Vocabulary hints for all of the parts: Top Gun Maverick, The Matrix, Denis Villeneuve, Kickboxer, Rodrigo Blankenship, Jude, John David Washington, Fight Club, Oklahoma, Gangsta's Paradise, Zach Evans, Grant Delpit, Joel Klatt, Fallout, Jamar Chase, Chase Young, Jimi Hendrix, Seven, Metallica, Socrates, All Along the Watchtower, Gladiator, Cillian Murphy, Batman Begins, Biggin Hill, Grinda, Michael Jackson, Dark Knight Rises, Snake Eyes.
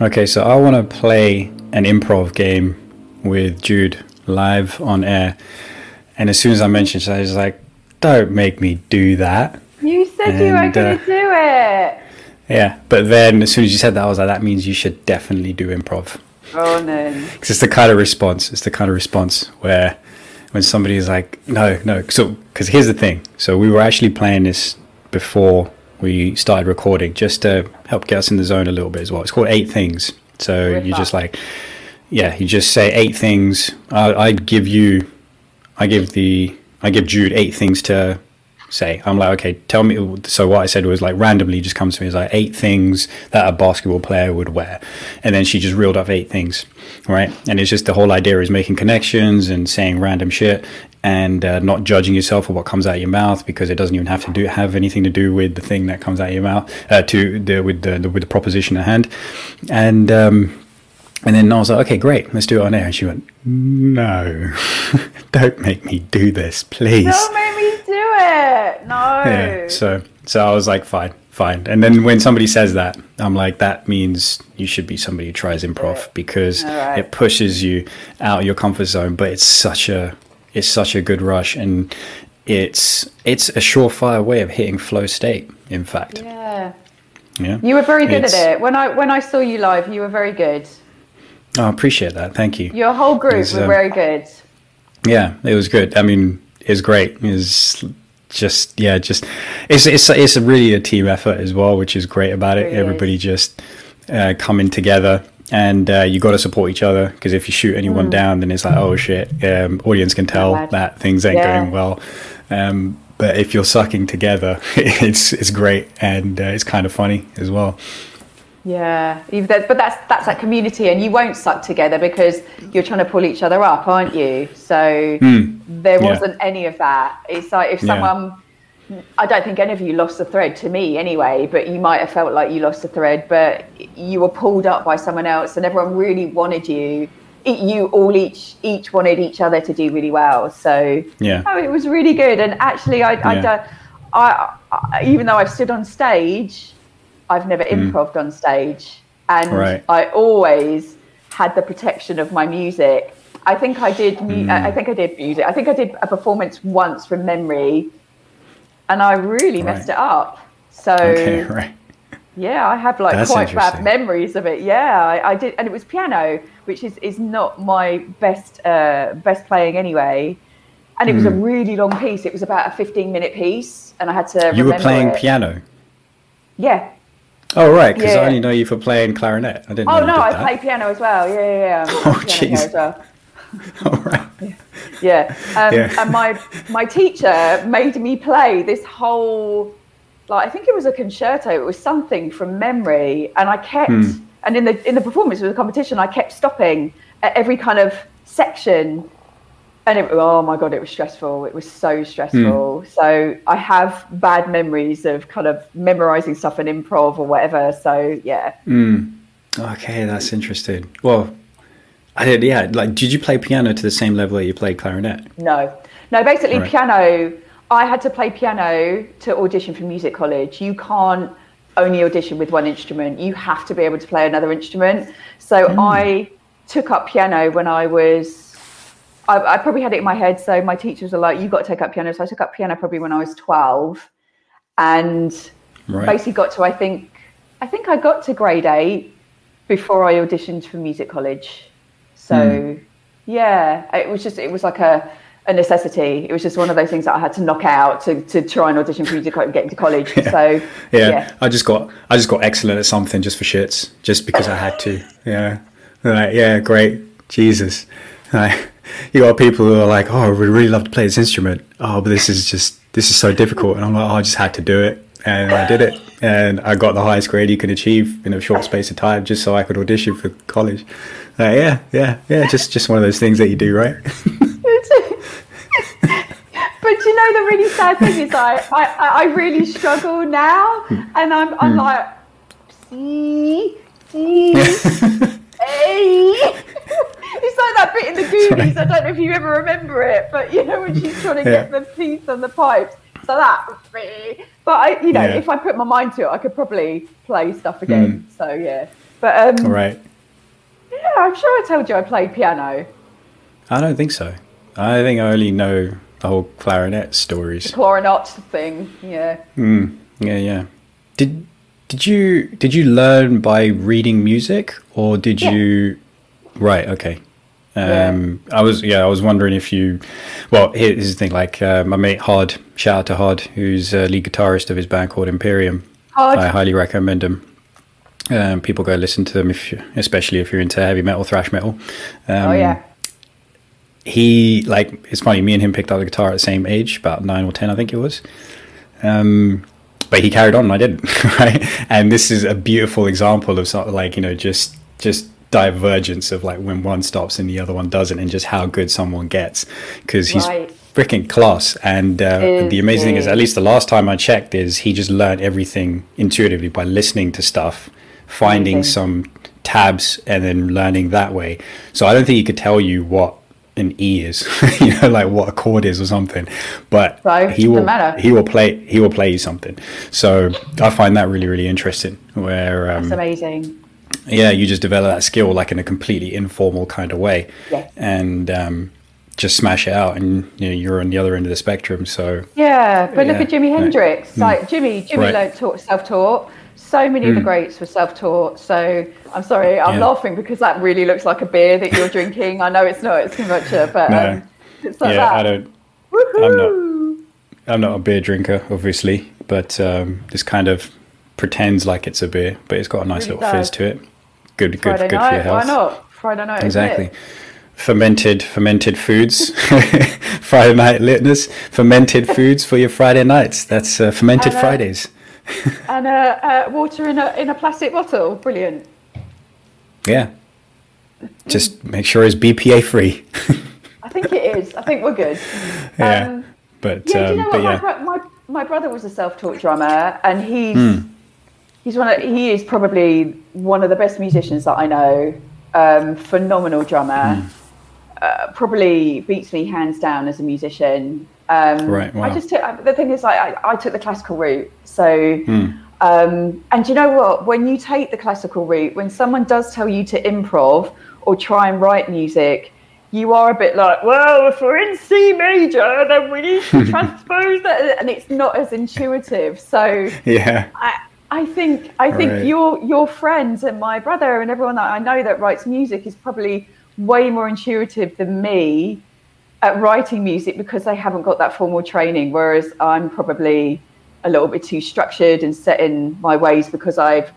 Okay, so I want to play an improv game with Jude live on air. And as soon as I mentioned it, I was like, don't make me do that. You said you weren't going to do it. Yeah, but then as soon as you said that, I was like, that means you should definitely do improv. Oh, no. Because it's the kind of response. It's the kind of response where when somebody is like, no. So, because here's the thing. So we were actually playing this before we started recording just to help get us in the zone a little bit as well. It's called 8 Things. So you just like, yeah, you just say 8 things. I give Jude 8 things to say. I'm like, okay, tell me. So what I said was like randomly just comes to me as like 8 things that a basketball player would wear. And then she just reeled up 8 things. Right. And it's just the whole idea is making connections and saying random shit and not judging yourself for what comes out of your mouth, because it doesn't even have to have anything to do with the thing that comes out of your mouth with the proposition at hand. And then I was like, okay, great, let's do it on air. And she went, no, don't make me do this, please. Don't make me do it. No. Yeah, so I was like, fine. And then when somebody says that, I'm like, that means you should be somebody who tries improv, because it pushes you out of your comfort zone. But it's such a good rush, and it's a surefire way of hitting flow state, in fact. Yeah. You were very good at it. When I saw you live, you were very good. I appreciate that. Thank you. Your whole group were very good. Yeah, it was good. I mean, it's great. It's just, it's really a team effort as well, which is great about it. Really. Everybody just coming together, and you got to support each other, because if you shoot anyone down, then it's like, oh shit, audience can tell that things ain't going well. But if you're sucking together, it's great, and it's kind of funny as well. Yeah, but that's that community, and you won't suck together because you're trying to pull each other up, aren't you? So there wasn't any of that. It's like if someone, I don't think any of you lost the thread, to me anyway, but you might have felt like you lost the thread, but you were pulled up by someone else, and everyone really wanted you. You all each wanted each other to do really well. So it was really good. And actually, I even though I've stood on stage, I've never improved on stage, and I always had the protection of my music. I think I did music. I think I did a performance once from memory, and I really messed it up. So I have like that's quite bad memories of it. Yeah, I did, and it was piano, which is not my best playing anyway. And it was a really long piece. It was about a 15-minute piece, and I had to. You were playing piano. Yeah. Oh, right, because I only know you for playing clarinet. I didn't know you did that. I play piano as well. Yeah. Oh, jeez. Well. All right. And my teacher made me play this whole, like, I think it was a concerto. It was something from memory, and I kept, and in the performance of the competition, I kept stopping at every kind of section, and oh my God, it was stressful. It was so stressful. So I have bad memories of kind of memorizing stuff in improv or whatever. So yeah. Okay, that's interesting. Well, I did. Yeah, like, did you play piano to the same level that you played clarinet? No. Basically, piano. I had to play piano to audition for music college. You can't only audition with one instrument. You have to be able to play another instrument. So I took up piano when I was. I probably had it in my head, so my teachers were like, you've got to take up piano. So I took up piano probably when I was 12, and basically got to, I think I got to grade 8 before I auditioned for music college. So it was like a necessity. It was just one of those things that I had to knock out to try and audition for music and get into college. So I just got excellent at something just for shits, just because I had to. Yeah. Right. Yeah. Great. Jesus. Right. You got people who are like, oh, I would really love to play this instrument. Oh, but this is so difficult. And I'm like, oh, I just had to do it. And I did it. And I got the highest grade you could achieve in a short space of time just so I could audition for college. Just one of those things that you do, right? But you know, the really sad thing is I really struggle now. And I'm like, hey. It's like that bit in the Goonies. I don't know if you ever remember it, but you know when she's trying to get the piece on the pipes. so that would be. But I, you know, if I put my mind to it, I could probably play stuff again. So yeah, but right. Yeah, I'm sure I told you I played piano. I don't think so. I think I only know the whole clarinet stories. The clarinet thing, yeah. Yeah. Did you learn by reading music, or did you? Right. Okay. I was wondering if you. Well, here's the thing. Like my mate Hod, shout out to Hod, who's lead guitarist of his band called Imperium. Hod. I highly recommend him. People go listen to them, especially if you're into heavy metal, thrash metal. He, like, it's funny, me and him picked up the guitar at the same age, about 9 or 10, I think it was. But he carried on and I didn't, right? And this is a beautiful example of sort of like, you know, just divergence of like when one stops and the other one doesn't, and just how good someone gets, because he's freaking class. And the amazing thing is, at least the last time I checked, is he just learned everything intuitively by listening to stuff, finding some tabs and then learning that way. So I don't think he could tell you what an E is, you know, like what a chord is or something, but so, he will play you something. So I find that really, really interesting, where that's amazing. Yeah, you just develop that skill like in a completely informal kind of way, and just smash it out, and you know, you're on the other end of the spectrum. So look at Jimi Hendrix. Like Jimi learned self-taught. So many of the greats were self-taught. So I'm sorry, I'm laughing because that really looks like a beer that you're drinking. I know it's not, it's kombucha, but it's like that. I don't. Woohoo! I'm not a beer drinker, obviously, but this kind of pretends like it's a beer, but it's got a nice fizz to it. Good, Friday good night, for your health. Why not? Friday night, exactly. Isn't it? Fermented foods, Friday night litness. Fermented foods for your Friday nights. That's fermented Fridays. And water in a plastic bottle. Brilliant. Yeah. Just make sure it's BPA free. I think it is. I think we're good. My brother was a self-taught drummer, and he is probably one of the best musicians that I know. Phenomenal drummer. Probably beats me hands down as a musician. Wow. I took the classical route. So, and you know what? When you take the classical route, when someone does tell you to improv or try and write music, you are a bit like, well, if we're in C major, then we need to transpose that, and it's not as intuitive. So, I think your friends and my brother and everyone that I know that writes music is probably way more intuitive than me at writing music, because they haven't got that formal training, whereas I'm probably a little bit too structured and set in my ways, because I've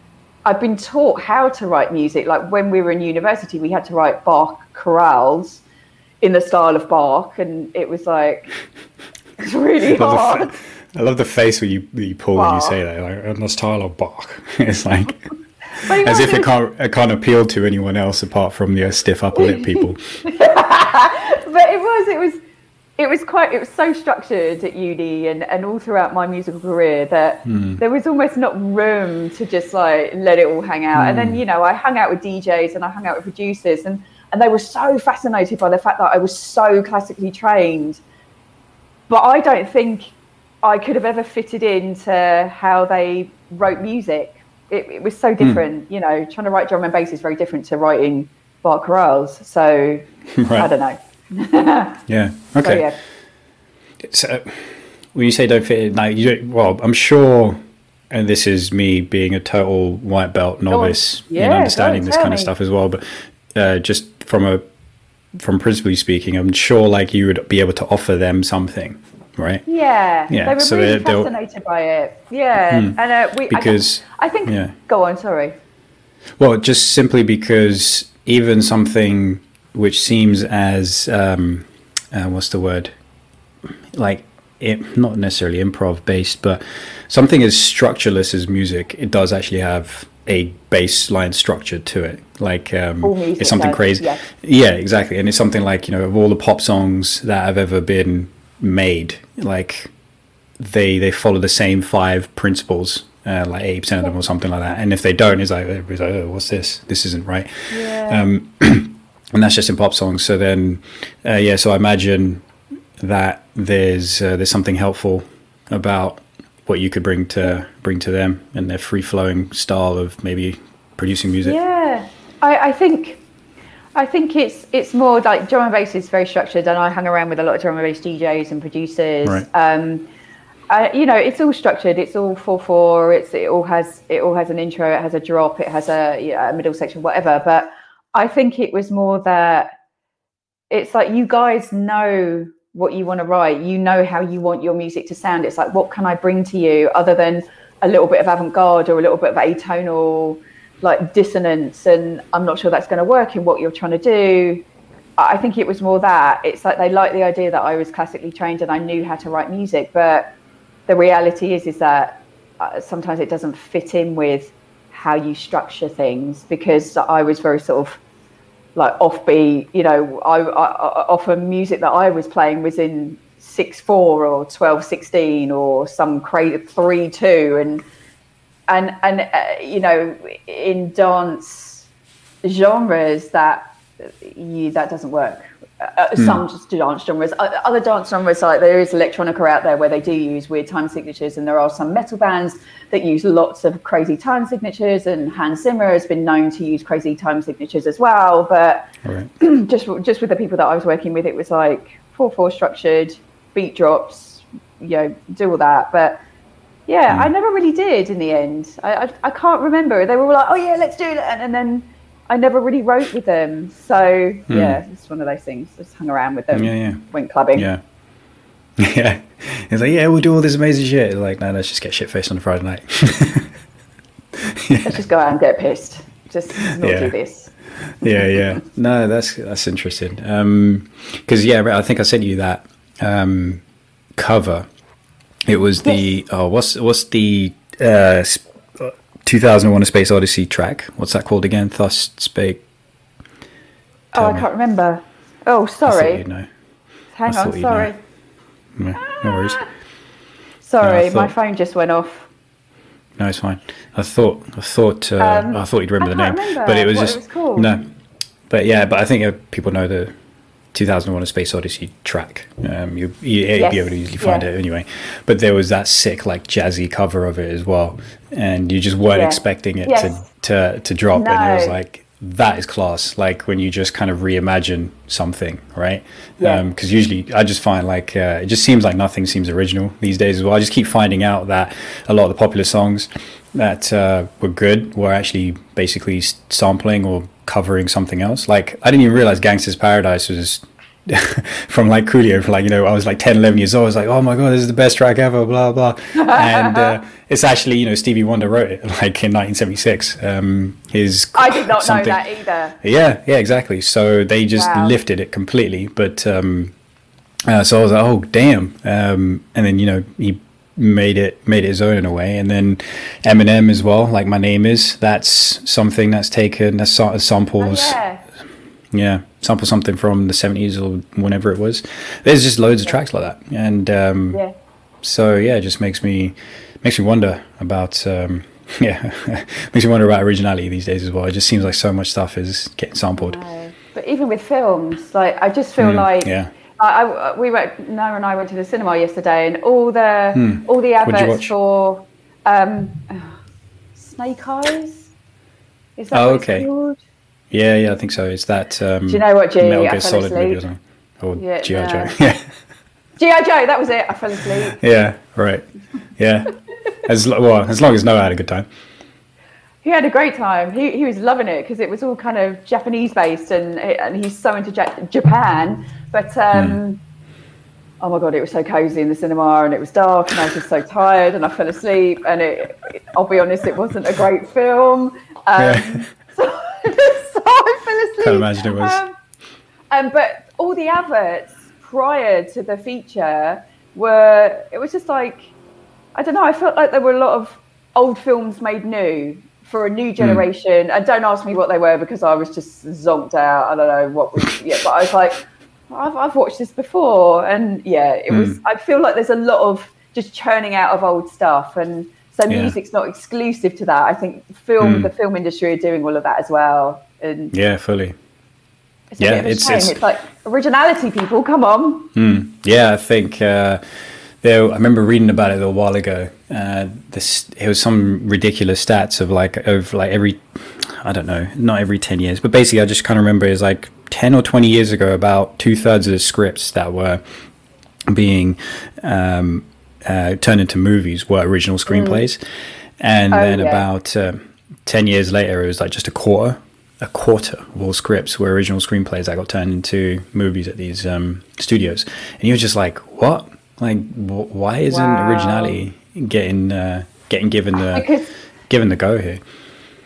been taught how to write music. Like when we were in university, we had to write Bach chorales in the style of Bach, and it was like, it's really hard. I love the face you pull when you say that, like, in the style of Bach. It's like, as if it can't appeal to anyone else apart from the stiff upper lip people. But it was so structured at uni and all throughout my musical career that there was almost not room to just like let it all hang out. And then, you know, I hung out with DJs and I hung out with producers, and they were so fascinated by the fact that I was so classically trained. But I don't think I could have ever fitted into how they wrote music. It was so different, you know, trying to write drum and bass is very different to writing Bach chorales. So I don't know. Yeah. Okay. So, so when you say don't fit in, like, you don't, well, I'm sure, and this is me being a total white belt novice in understanding this kind of stuff as well, but just from principally speaking, I'm sure like you would be able to offer them something, right? Yeah. They were really fascinated by it. Yeah. And go on, sorry. Well, just simply because even something which seems as what's the word, like, it not necessarily improv based, but something as structureless as music, it does actually have a baseline structure to it, like it's something crazy. Yeah, exactly. And it's something like, you know, of all the pop songs that have ever been made, like they follow the same 5 principles, like 80% of them or something like that, and if they don't, it's like oh, what's this isn't right. And that's just in pop songs. So then, so I imagine that there's something helpful about what you could bring to them and their free-flowing style of maybe producing music? Yeah, I think it's more like drum and bass is very structured, and I hang around with a lot of drum and bass DJs and producers. Right. It's all structured. It's all 4/4. It all has an intro. It has a drop. It has a middle section, whatever. But I think it was more that it's like you guys know what you want to write. You know how you want your music to sound. It's like, what can I bring to you other than a little bit of avant-garde or a little bit of atonal, like dissonance? And I'm not sure that's going to work in what you're trying to do. I think it was more that it's like they liked the idea that I was classically trained and I knew how to write music, but the reality is that sometimes it doesn't fit in with how you structure things, because I was very sort of like offbeat. I often music that I was playing was in 6/4 or 12/16 or some crazy 3/2, and in dance genres that doesn't work. Some just dance genres. Other dance genres, like there is electronica out there where they do use weird time signatures, and there are some metal bands that use lots of crazy time signatures, and Hans Zimmer has been known to use crazy time signatures as well. But right. just with the people that I was working with, it was like 4/4 structured, beat drops, do all that. But yeah, I never really did in the end. I can't remember. They were all like, oh yeah, let's do it, and then I never really wrote with them, so yeah, it's one of those things. Just hung around with them, went clubbing, yeah. It's like, yeah, we'll do all this amazing shit. Like, no, let's just get shit faced on a Friday night. Yeah. Let's just go out and get pissed. Just not do this. Yeah. No, that's interesting. Because I think I sent you that cover. It was the what's the 2001: A Space Odyssey track. What's that called again? Thus Spake. I can't remember. Oh, sorry. Hang on. Sorry. No worries. Sorry, my phone just went off. No, it's fine. I thought you'd remember the name, but it was just it was called. No. But yeah, I think people know the 2001: A Space Odyssey track. You'd be able to easily find it anyway. But there was that sick, like, jazzy cover of it as well, and you just weren't expecting it to drop. No. And it was like, that is class. Like, when you just kind of reimagine something, right? Because usually I just find like it just seems like nothing seems original these days as well. I just keep finding out that a lot of the popular songs that were good were actually basically sampling or covering something else. Like, I didn't even realize Gangsta's Paradise was from like Coolio. For like, I was like 10, 11 years old. I was like, oh my God, this is the best track ever, blah, blah. And it's actually, Stevie Wonder wrote it like in 1976. I did not know that either. Yeah, exactly. So they just lifted it completely. But so I was like, oh, damn. And then, he made it his own in a way. And then Eminem as well, like My Name Is, that's something that's taken as samples. Sample something from the 70s or whenever it was. There's just loads of tracks like that, and so it just makes me wonder about makes me wonder about originality these days as well. It just seems like so much stuff is getting sampled. But even with films, like I just feel like Noah and I went to the cinema yesterday, and all the adverts for Snake Eyes. Is that what it's called? Yeah, I think so. It's that do you know what, Metal Gear Solid movie or something. Or G.I. Joe. Yeah. G.I. Joe, that was it. I fell asleep. Yeah, right. Yeah. As long as Noah had a good time. He had a great time. He was loving it because it was all kind of Japanese-based, and he's so into Japan. But, oh my God, it was so cozy in the cinema, and it was dark, and I was just so tired, and I fell asleep. And I'll be honest, it wasn't a great film. So I fell asleep. Can't imagine it was. But all the adverts prior to the feature it was just like, I don't know, I felt like there were a lot of old films made new for a new generation. And don't ask me what they were, because I was just zonked out. I don't know what was, but I was like, I've watched this before. And it was, I feel like there's a lot of just churning out of old stuff. And so music's not exclusive to that. I think the film industry are doing all of that as well. And fully. It's a bit of a shame. It's like originality, people, come on. I think Though I remember reading about it a while ago. It was some ridiculous stats of like every, I don't know, not every 10 years, but basically I just kind of remember it was like 10 or 20 years ago, about 2/3 of the scripts that were being turned into movies were original screenplays. And about 10 years later, it was like just a quarter of all scripts were original screenplays that got turned into movies at these studios. And he was just like, what? Like, why isn't originality getting given the go here?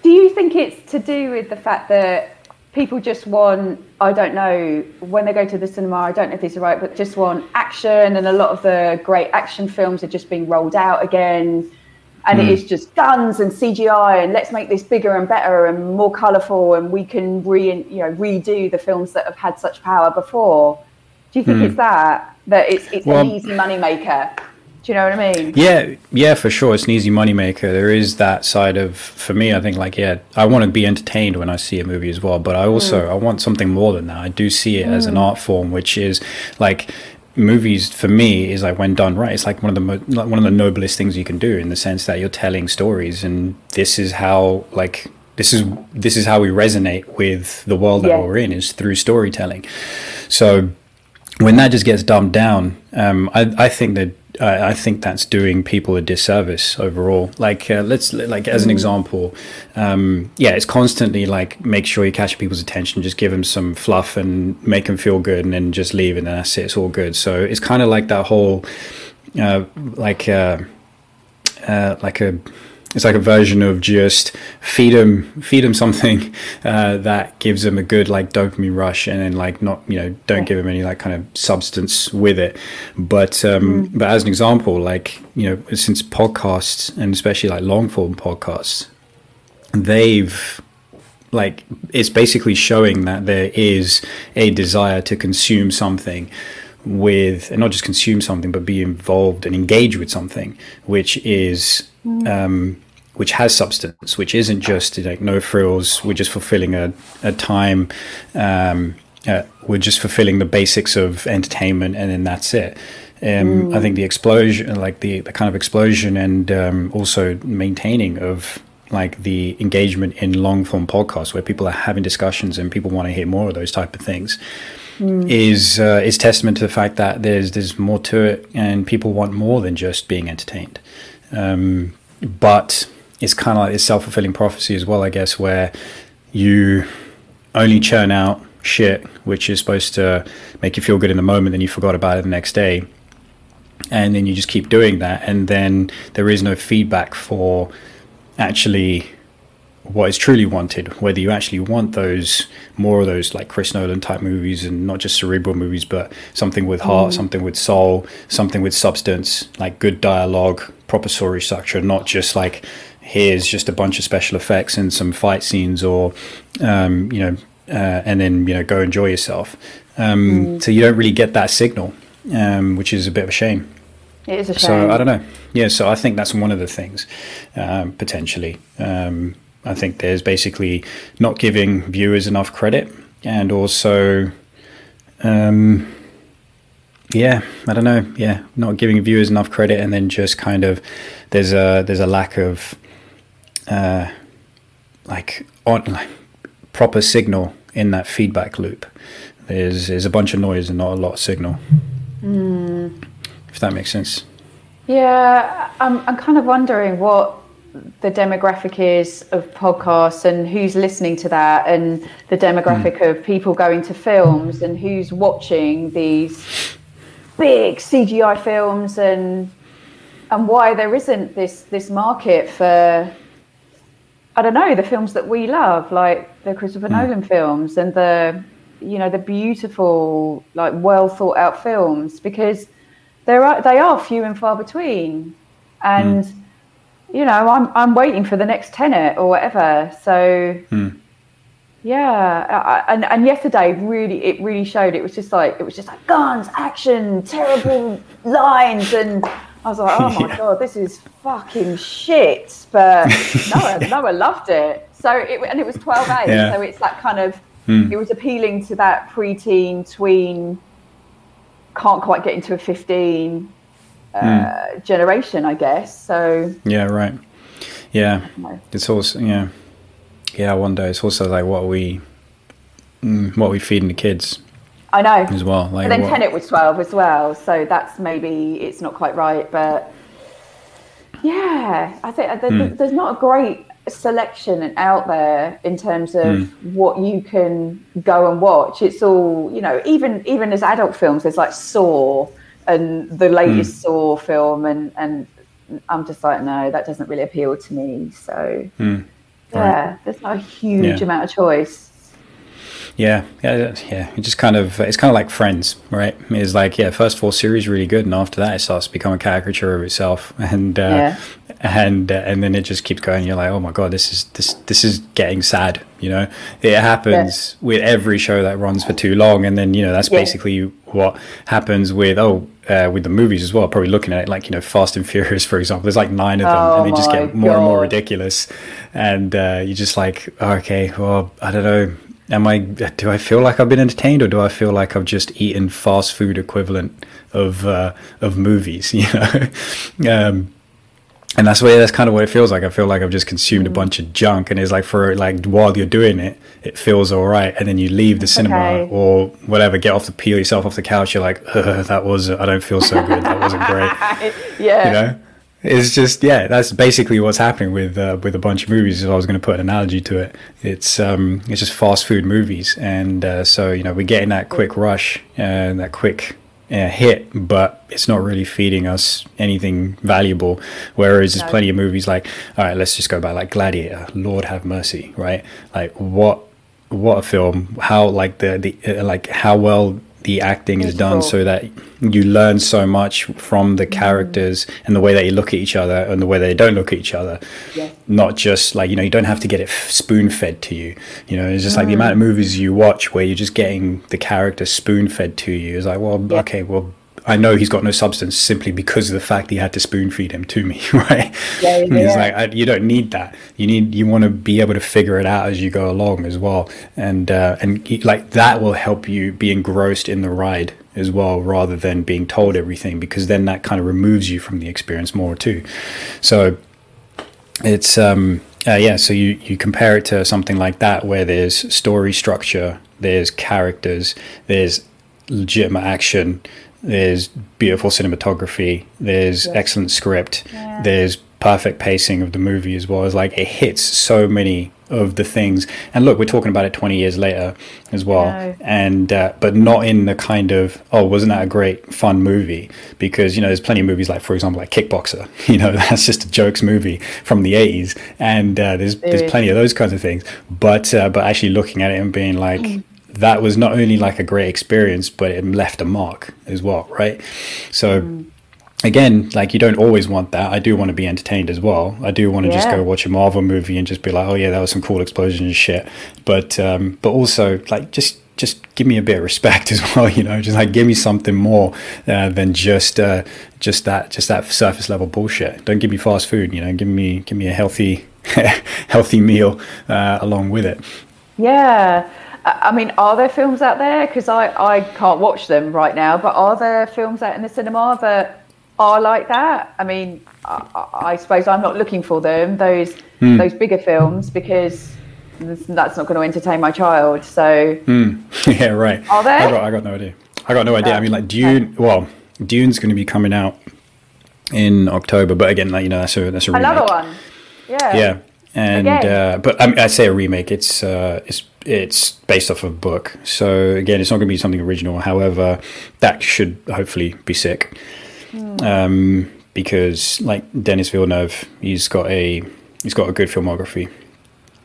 Do you think it's to do with the fact that people just want, I don't know, when they go to the cinema, I don't know if these are right, but just want action, and a lot of the great action films are just being rolled out again, and it is just guns and CGI and let's make this bigger and better and more colourful, and we can redo the films that have had such power before? Do you think it's that it's an easy moneymaker? Do you know what I mean? Yeah, for sure. It's an easy moneymaker. There is that side of, for me, I think I want to be entertained when I see a movie as well, but I also, I want something more than that. I do see it as an art form, which is like, movies for me is like, when done right, it's like one of the noblest things you can do, in the sense that you're telling stories, and this is how this is how we resonate with the world that we're in, is through storytelling. So when that just gets dumbed down, I think that's doing people a disservice overall. Like, as an example, it's constantly like, make sure you catch people's attention, just give them some fluff and make them feel good, and then just leave, and then that's it, it's all good. So it's kind of like that whole, it's like a version of just feed them something that gives them a good like dopamine rush, and then like not, don't give them any like kind of substance with it. But but as an example, like, since podcasts, and especially like long form podcasts, they've like, it's basically showing that there is a desire to consume something with, and not just consume something, but be involved and engage with something, which is, which has substance, which isn't just like no frills. We're just fulfilling a time. We're just fulfilling the basics of entertainment, and then that's it. I think the explosion, like the kind of explosion, and also maintaining of like the engagement in long form podcasts, where people are having discussions and people want to hear more of those type of things, is testament to the fact that there's more to it, and people want more than just being entertained. But it's kind of like this self-fulfilling prophecy as well, I guess, where you only churn out shit which is supposed to make you feel good in the moment, then you forgot about it the next day, and then you just keep doing that, and then there is no feedback for actually what is truly wanted, whether you actually want those, more of those like Chris Nolan type movies, and not just cerebral movies, but something with heart, something with soul, something with substance, like good dialogue, proper story structure, not just like, here's just a bunch of special effects and some fight scenes, or and then go enjoy yourself. So you don't really get that signal, which is a bit of a shame. It is a shame. So I don't know. Yeah, so I think that's one of the things, potentially. I think there's basically not giving viewers enough credit, and also, I don't know. Yeah, not giving viewers enough credit, and then just kind of there's a lack of proper signal in that feedback loop. There's a bunch of noise and not a lot of signal. If that makes sense. Yeah, I'm kind of wondering what the demographic is of podcasts, and who's listening to that, and the demographic of people going to films, and who's watching these big CGI films, and why there isn't this market for, I don't know, the films that we love, like the Christopher Nolan films, and the, the beautiful, like well thought out films, because they are few and far between. And I'm waiting for the next Tenet or whatever. So, and yesterday it really showed. It was just like guns, action, terrible lines, and I was like, oh my god, this is fucking shit. But Noah loved it. So it was 12A. Yeah. So it's that kind of it was appealing to that preteen tween, can't quite get into a 15. generation, I guess. So yeah, right. Yeah, it's also one day it's also like what we feeding the kids. I know as well. Like, but then Tenet was 12 as well, so that's maybe it's not quite right. But yeah, I think there's not a great selection out there in terms of what you can go and watch. It's all, you know, even as adult films, there's like Saw and the latest Saw film, and I'm just like, no, that doesn't really appeal to me. So yeah, there's not a huge amount of choice. Yeah. It just it's kind of like Friends, right? It's like, first full series really good, and after that it starts to become a caricature of itself, and then it just keeps going. You're like, oh my god, this is getting sad. You know, it happens with every show that runs for too long, and then that's basically what happens with the movies as well. Probably looking at it like, Fast and Furious, for example. There's like 9 of them, and they just get more and more ridiculous, and you're just like, okay, well, I don't know. Do I feel like I've been entertained, or do I feel like I've just eaten fast food equivalent of movies, and that's kind of what it feels like. I feel like I've just consumed a bunch of junk, and it's like while you're doing it, it feels all right. And then you leave the cinema or whatever, peel yourself off the couch. You're like, I don't feel so good. That wasn't great. Yeah. It's just, that's basically what's happening with a bunch of movies. If I was going to put an analogy to it, it's just fast food movies, and so we're getting that quick rush and that quick hit, but it's not really feeding us anything valuable. Whereas there's plenty of movies like, all right, let's just go back, like Gladiator. Lord have mercy, right? Like what a film! How like how well the acting is done, so that you learn so much from the characters and the way they look at each other and the way they don't look at each other. Not just like, you don't have to get it spoon fed to you. It's just like the amount of movies you watch where you're just getting the character spoon fed to you. It's like, I know he's got no substance simply because of the fact he had to spoon feed him to me, right? It's like, you don't need that. You want to be able to figure it out as you go along as well, and like that will help you be engrossed in the ride as well, rather than being told everything, because then that kind of removes you from the experience more too. So it's so you compare it to something like that, where there's story structure, there's characters, there's legitimate action, there's beautiful cinematography, there's excellent script, there's perfect pacing of the movie as well. As like, it hits so many of the things, and look, we're talking about it 20 years later as well, and but not in the kind of, oh, wasn't that a great fun movie, because there's plenty of movies like, for example, like Kickboxer, that's just a jokes movie from the 80s, and there's plenty of those kinds of things, but actually looking at it and being like, that was not only like a great experience, but it left a mark as well, right? So again, like, you don't always want that. I do want to be entertained as well. I do want to just go watch a Marvel movie and just be like, oh yeah, that was some cool explosion and shit, but also like, just give me a bit of respect as well, just like give me something more than just that surface level bullshit. Don't give me fast food, give me a healthy meal along with it. I mean, are there films out there, because I can't watch them right now, but are there films out in the cinema that are like that? I mean, I suppose I'm not looking for them, those bigger films, because that's not going to entertain my child. So yeah, right. Are there? I got no idea. I mean, like Dune. Well, Dune's going to be coming out in October, but again, like, that's a remake. Another one. Yeah. And but I say a remake. It's based off of a book, so again, it's not going to be something original. However, that should hopefully be sick, because like Denis Villeneuve, he's got a good filmography.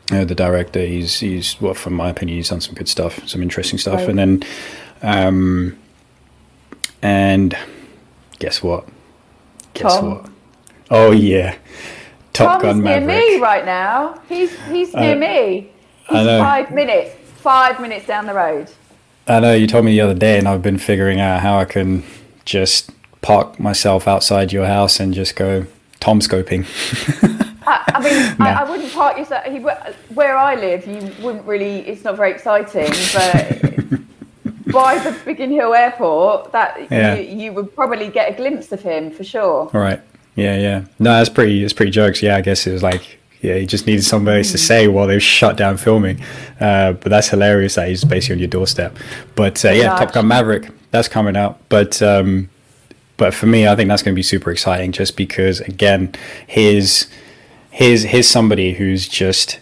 The director, he's from my opinion, he's done some good stuff, some interesting stuff, right. And then, and guess what? What? Oh yeah. Top Tom's Gun Maverick. Near me right now. He's near me. He's 5 minutes. 5 minutes down the road. I know, you told me the other day, and I've been figuring out how I can just park myself outside your house and just go Tom scoping. I mean, no. I wouldn't park yourself. Where I live, you wouldn't really. It's not very exciting, but by the Biggin Hill Airport, that you would probably get a glimpse of him for sure. All right. Yeah, yeah. No, that's pretty jokes. Yeah, I guess it was like, yeah, he just needed somebody to say while they shut down filming. But that's hilarious that he's basically on your doorstep. But Top Gun Maverick, that's coming out. But for me, I think that's going to be super exciting, just because, again, here's somebody who's just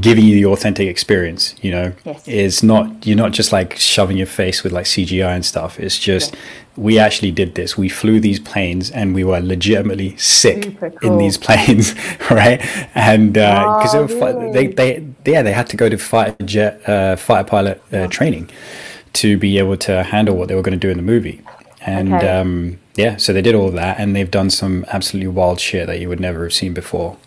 giving you the authentic experience, you know. Yes. It's not, you're not just like shoving your face with like CGI and stuff. It's just, we actually did this. We flew these planes and we were legitimately sick in these planes, right? And because they had to go to fighter pilot training to be able to handle what they were going to do in the movie. And so they did all that, and they've done some absolutely wild shit that you would never have seen before.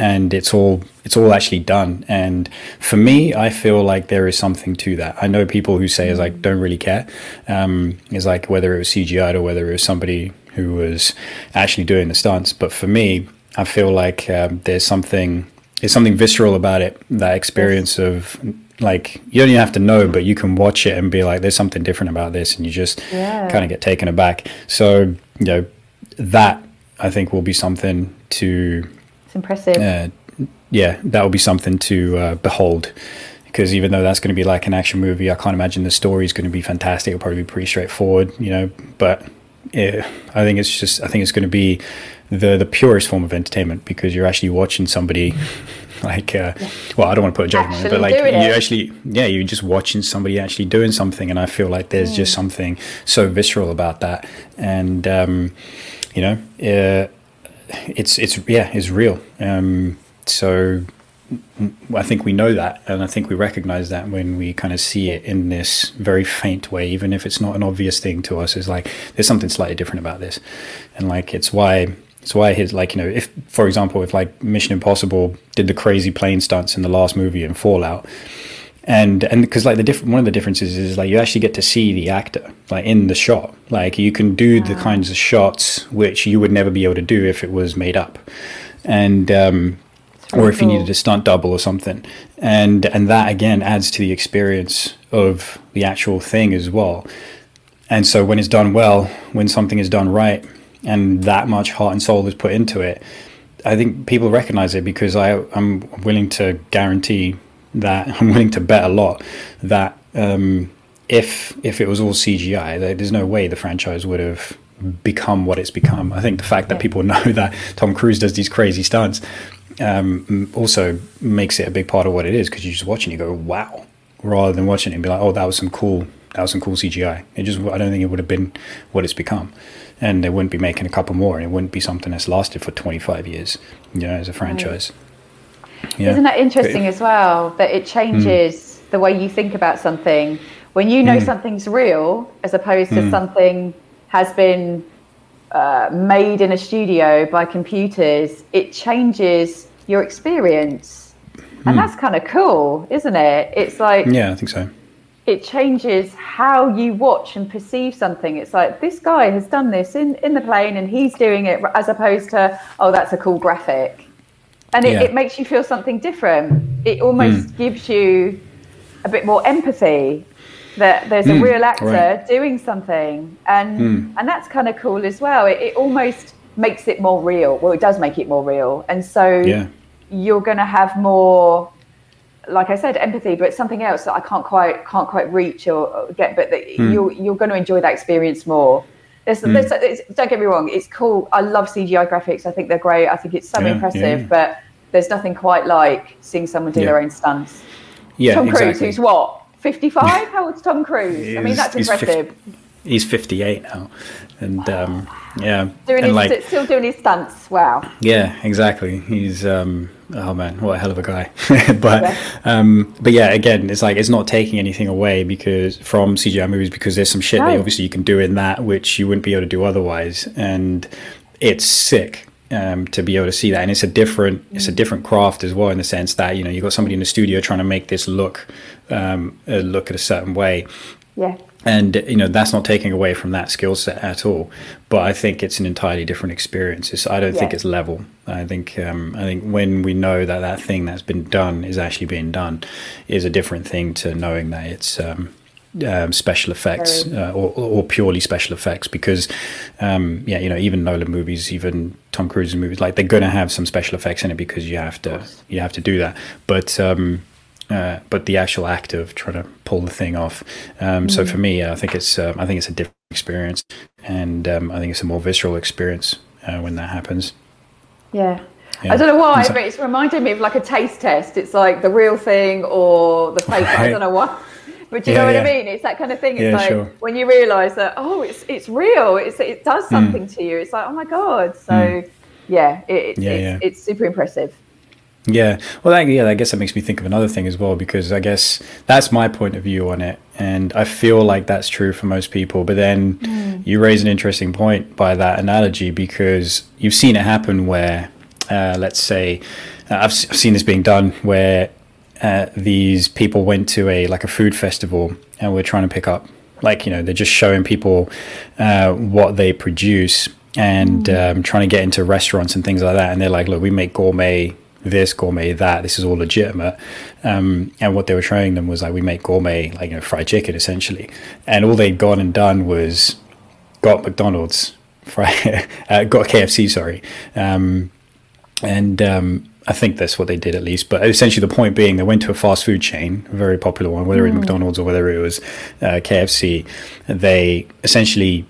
And it's all actually done. And for me, I feel like there is something to that. I know people who say, is like, don't really care. Is like, whether it was CGI'd or whether it was somebody who was actually doing the stunts. But for me, I feel like there's something visceral about it. That experience of, like, you don't even have to know, but you can watch it and be like, there's something different about this. And you just kind of get taken aback. So, you know, that I think will be something to... It's impressive. That will be something to behold, because even though that's going to be like an action movie, I can't imagine the story is going to be fantastic. It'll probably be pretty straightforward, you know. But I think it's going to be the purest form of entertainment, because you're actually watching somebody like, well, I don't want to put a judgment on it, but like you're just watching somebody actually doing something, and I feel like there's just something so visceral about that, and you know. It's real. So I think we know that, and I think we recognize that when we kind of see it in this very faint way, even if it's not an obvious thing to us. It's like, there's something slightly different about this, and like it's why his, like, you know, if, for example, if like Mission Impossible did the crazy plane stunts in the last movie in Fallout, and because like one of the differences is like you actually get to see the actor like in the shot. Like you can do the kinds of shots which you would never be able to do if it was made up, and or if you needed a stunt double or something, and that again adds to the experience of the actual thing as well. And so when it's done well, when something is done right, and that much heart and soul is put into it, I think people recognize it, because I'm willing to guarantee that, I'm willing to bet a lot that if it was all CGI, there's no way the franchise would have become what it's become. I think the fact that people know that Tom Cruise does these crazy stunts also makes it a big part of what it is, because you just watch and you go, wow, rather than watching it and be like, oh, that was some cool CGI. It just, I don't think it would have been what it's become, and they wouldn't be making a couple more, and it wouldn't be something that's lasted for 25 years, you know, as a franchise. Right. Yeah. Isn't that interesting as well, that it changes the way you think about something when you know something's real, as opposed to something has been made in a studio by computers? It changes your experience, and that's kind of cool, isn't it? It's like, yeah, I think so. It changes how you watch and perceive something. It's like, this guy has done this in the plane, and he's doing it, as opposed to, oh, that's a cool graphic. And it makes you feel something different. It almost gives you a bit more empathy, that there's a real actor doing something. And that's kind of cool as well. It almost makes it more real. Well, it does make it more real. And so you're going to have more, like I said, empathy, but something else that I can't quite reach or get, but that you're going to enjoy that experience more. Don't get me wrong, it's cool. I love CGI graphics. I think they're great. I think it's so impressive, but there's nothing quite like seeing someone do their own stunts. Yeah, Tom Cruise, exactly. Who's what, 55? How old's Tom Cruise? I mean, that's impressive. He's 58 now, and wow. Still doing his stunts. Wow. Yeah, exactly. He's oh man, what a hell of a guy. But yeah, again, it's like, it's not taking anything away because from CGI movies, because there's some shit that obviously you can do in that which you wouldn't be able to do otherwise, and it's sick. To be able to see that, and it's a different craft as well, in the sense that, you know, you've got somebody in the studio trying to make this look at a certain way. Yeah. And, you know, that's not taking away from that skill set at all. But I think it's an entirely different experience. I don't think it's level. I think when we know that that thing that's been done is actually being done, is a different thing to knowing that it's special effects or purely special effects, because even Nolan movies, even Tom Cruise's movies, like, they're gonna have some special effects in it because you have to do that, but the actual act of trying to pull the thing off, so for me, I think it's a different experience, and I think it's a more visceral experience when that happens. Yeah. I don't know why, but it's reminded me of like a taste test. It's like the real thing or the fake. Right. I don't know why, but you know what I mean. It's that kind of thing. It's when you realise that it's real. It does something to you. It's like, oh my god. So it's super impressive. Yeah. Well, I guess that makes me think of another thing as well, because I guess that's my point of view on it, and I feel like that's true for most people. But then you raise an interesting point by that analogy, because you've seen it happen where. Let's say I've seen this being done where these people went to a food festival and were trying to pick up, they're just showing people what they produce and trying to get into restaurants and things like that. And they're like, look, we make gourmet this, gourmet that. This is all legitimate. And what they were showing them was we make gourmet, fried chicken essentially. And all they'd gone and done was got McDonald's, got KFC, sorry. And I think that's what they did, at least. But essentially the point being, they went to a fast food chain, a very popular one, whether it was McDonald's or whether it was KFC. They essentially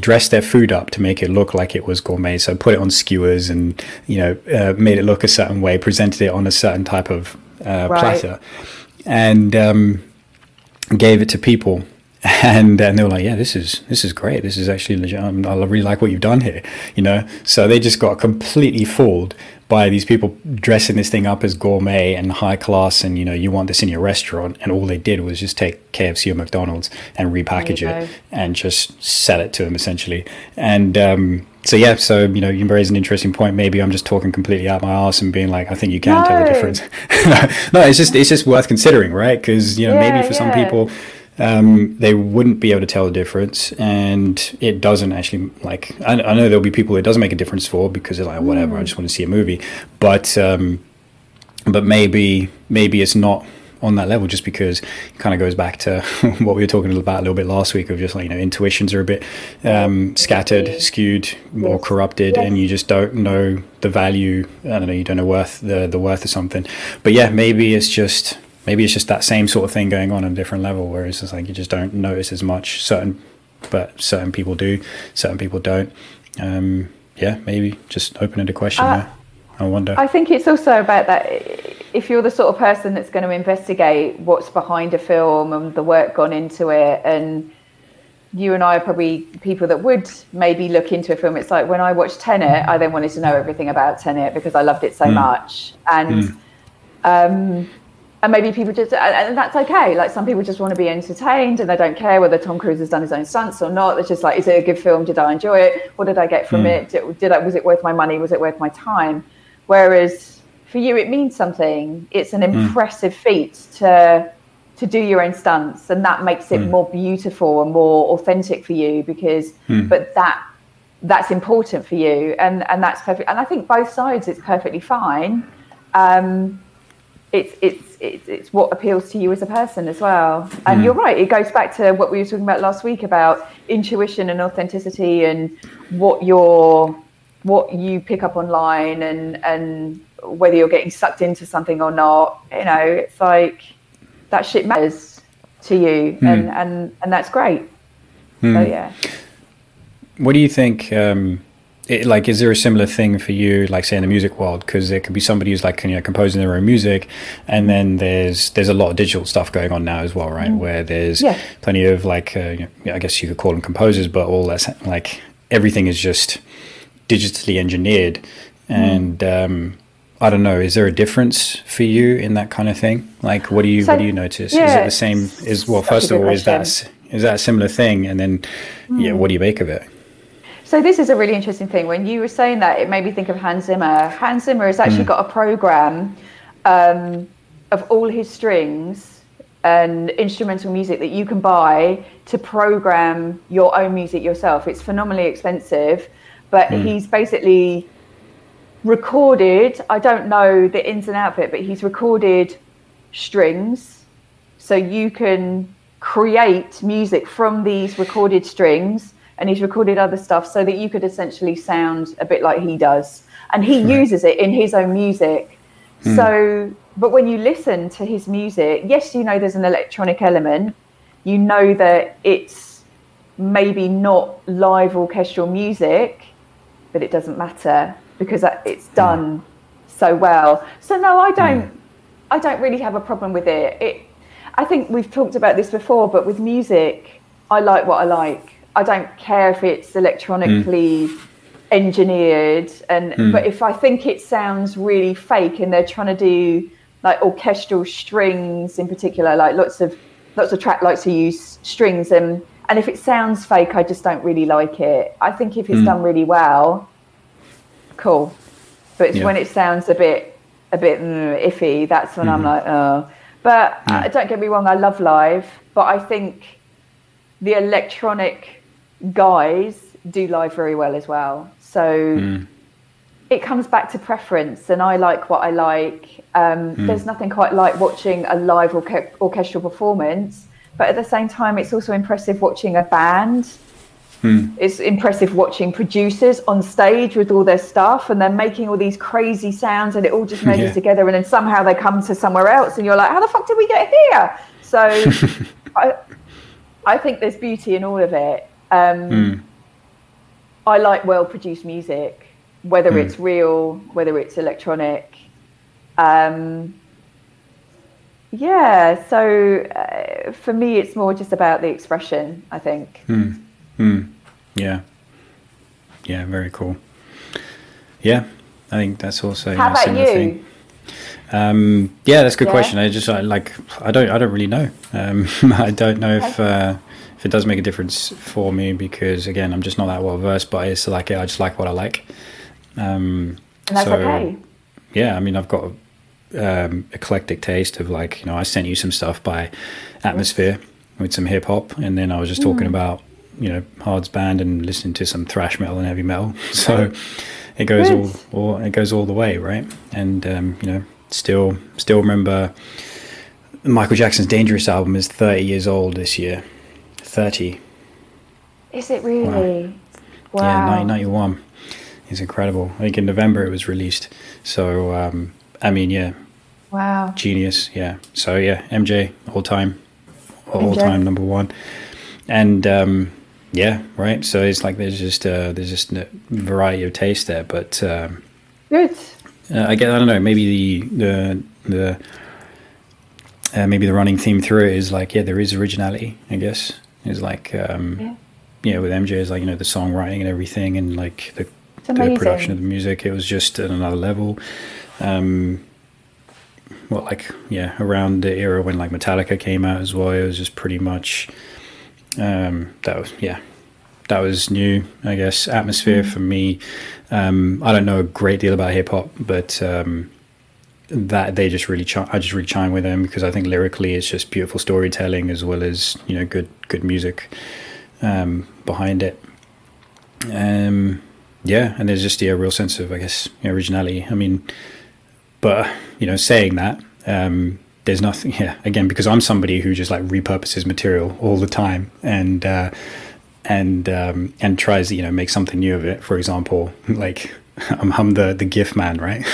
dressed their food up to make it look like it was gourmet. So put it on skewers and, made it look a certain way, presented it on a certain type of platter, and gave it to people. And they were like, yeah, this is great. This is actually legit. I really like what you've done here, So they just got completely fooled by these people dressing this thing up as gourmet and high class, and you want this in your restaurant. And all they did was just take KFC or McDonald's and repackage it and just sell it to them essentially. And so you raise an interesting point. Maybe I'm just talking completely out my ass and being like, I think you can tell the difference. No, it's just worth considering, right? Because maybe for some people. They wouldn't be able to tell the difference, and it doesn't actually, I know there'll be people it doesn't make a difference for, because they're like, whatever, I just want to see a movie, but maybe it's not on that level, just because it kind of goes back to what we were talking about a little bit last week, of just intuitions are a bit scattered, skewed, or corrupted, and you just don't know the value, you don't know the worth of something. But yeah, maybe it's just that same sort of thing going on a different level, where it's just you just don't notice as much, but certain people do, certain people don't. Maybe just open into question there. I wonder. I think it's also about that, if you're the sort of person that's going to investigate what's behind a film and the work gone into it, and you and I are probably people that would maybe look into a film. It's like when I watched Tenet, I then wanted to know everything about Tenet because I loved it so much. And, and maybe people just, and that's okay. Like, some people just want to be entertained and they don't care whether Tom Cruise has done his own stunts or not. It's just like, is it a good film? Did I enjoy it? What did I get from it? Was it worth my money? Was it worth my time? Whereas for you, it means something. It's an impressive feat to do your own stunts, and that makes it more beautiful and more authentic for you, because, but that's important for you, and that's perfect. And I think both sides, it's perfectly fine. It's what appeals to you as a person as well, and you're right, it goes back to what we were talking about last week about intuition and authenticity, and what you pick up online, and whether you're getting sucked into something or not. It's like that shit matters to you, and that's great. So yeah, what do you think? Is there a similar thing for you, say in the music world? Because there could be somebody who's composing their own music, and then there's a lot of digital stuff going on now as well, right? Where there's plenty of I guess you could call them composers, but all that's everything is just digitally engineered. And I don't know, is there a difference for you in that kind of thing? What do you notice? Yeah, is it the same? First of all, is that a similar thing? And then what do you make of it? So this is a really interesting thing. When you were saying that, it made me think of Hans Zimmer. Hans Zimmer has actually got a program of all his strings and instrumental music that you can buy to program your own music yourself. It's phenomenally expensive, but he's basically recorded, I don't know the ins and outs of it, but he's recorded strings. So you can create music from these recorded strings, and he's recorded other stuff so that you could essentially sound a bit like he does. And he uses it in his own music. So, but when you listen to his music, yes, you know there's an electronic element. You know that it's maybe not live orchestral music, but it doesn't matter because it's done so well. So no, I don't really have a problem with it. I think we've talked about this before, but with music, I like what I like. I don't care if it's electronically engineered, and but if I think it sounds really fake and they're trying to do like orchestral strings in particular, like lots of track like to use strings, and if it sounds fake, I just don't really like it. I think if it's done really well, cool, but it's when it sounds a bit iffy, that's when I'm like, oh. But don't get me wrong, I love live, but I think the electronic guys do live very well as well. So it comes back to preference, and I like what I like. There's nothing quite like watching a live orchestral performance, but at the same time, it's also impressive watching a band. It's impressive watching producers on stage with all their stuff, and they're making all these crazy sounds, and it all just merges together, and then somehow they come to somewhere else, and you're like, how the fuck did we get here? So I think there's beauty in all of it. I like well-produced music, whether it's real, whether it's electronic. So for me, it's more just about the expression, I think. Yeah, very cool. Yeah, I think that's also... How about you? Thing. That's a good question. I don't really know. I don't know if it does make a difference for me, because again, I'm just not that well versed, but it's like, I just like what I like. And that's so, okay. Yeah. I mean, I've got, eclectic taste of like, I sent you some stuff by Atmosphere with some hip hop. And then I was just talking about, Hod's band and listening to some thrash metal and heavy metal. So it goes all the way. Right. And, still remember Michael Jackson's Dangerous album is 30 years old this year. 30. Is it really? Wow. Yeah, 1991. It's incredible. I think in November it was released. So, Wow. Genius, yeah. So, yeah, MJ, all-time number one. And, right? So it's like there's just a variety of taste there. But, good. Again, I don't know, maybe the running theme through it is like, there is originality, I guess. It's like, with MJ, it's like, the songwriting and everything, and like the production of the music, it was just at another level. Around the era when like Metallica came out as well, it was just pretty much, that was new, I guess. Atmosphere for me, I don't know a great deal about hip hop, but, that they just really chime with them, because I think lyrically it's just beautiful storytelling as well as good music behind it. And there's just a real sense of, I guess, originality. I mean, but saying that, there's nothing again, because I'm somebody who just like repurposes material all the time and tries to make something new of it. For example, like I'm the GIF man, right?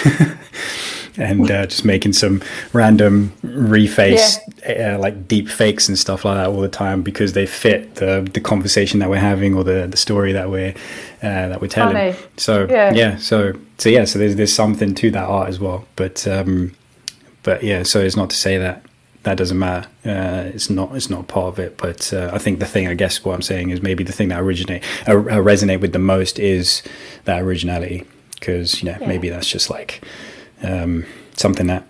And just making some random reface, like deep fakes and stuff like that all the time, because they fit the conversation that we're having, or the story that we're telling. Funny. So so there's something to that art as well. But so it's not to say that doesn't matter. It's not part of it. But I think the thing, I guess, what I'm saying is maybe the thing that resonate with the most is that originality, because maybe that's just like. Something that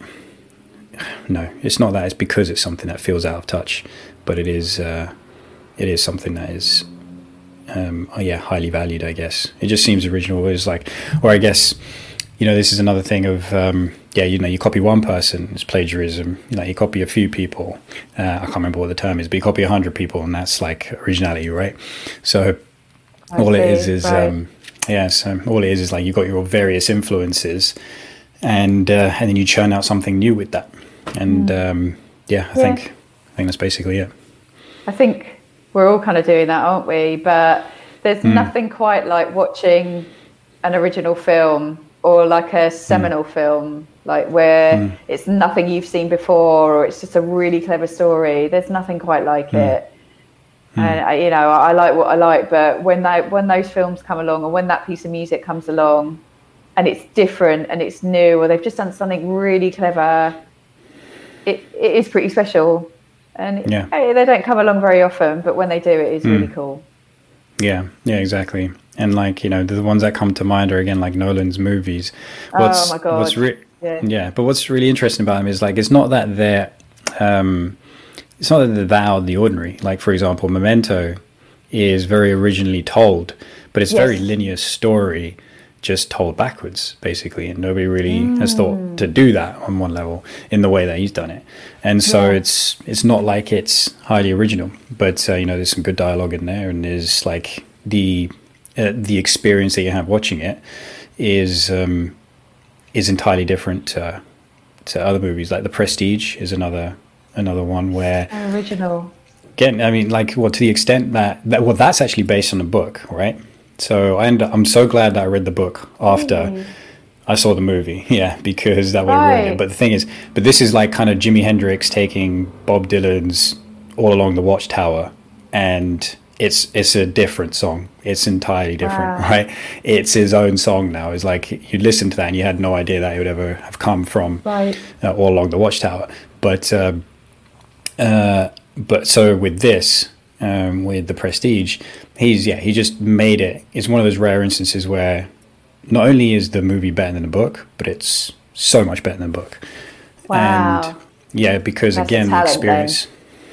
it's not that, it's because it's something that feels out of touch, but it is something that is highly valued, I guess. It just seems original. It's like, or I guess this is another thing of you copy one person, it's plagiarism. You copy a few people, I can't remember what the term is, but you copy 100 people, and that's like originality, right? So all it is like you've got your various influences, and then you churn out something new with that. And I think that's basically it. I think we're all kind of doing that, aren't we? But there's nothing quite like watching an original film or like a seminal film, like where it's nothing you've seen before, or it's just a really clever story. There's nothing quite like it. And I like what I like, but when those films come along, or when that piece of music comes along and it's different and it's new, or they've just done something really clever, it is pretty special. And they don't come along very often, but when they do, it is really cool. Yeah, exactly. And like, the ones that come to mind are, again, like Nolan's movies. Oh my God. But what's really interesting about them is, like, it's not that they're out of the ordinary. Like, for example, Memento is very originally told, but it's very linear story, just told backwards, basically, and nobody really has thought to do that on one level in the way that he's done it. And so it's not like it's highly original, but there's some good dialogue in there, and there's like the experience that you have watching it is entirely different to other movies. Like The Prestige is another one where original. Again, I mean, like, to the extent that that's actually based on a book, right? So I'm so glad that I read the book after I saw the movie, because that would ruin it. But the thing is, this is like kind of Jimi Hendrix taking Bob Dylan's All Along the Watchtower, and it's a different song. It's entirely different, right? It's his own song now. It's like you listen to that and you had no idea that it would ever have come from All Along the Watchtower. But so with this. With The Prestige, he just made it. It's one of those rare instances where not only is the movie better than the book, but it's so much better than the book. Wow. And because that's again, the experience.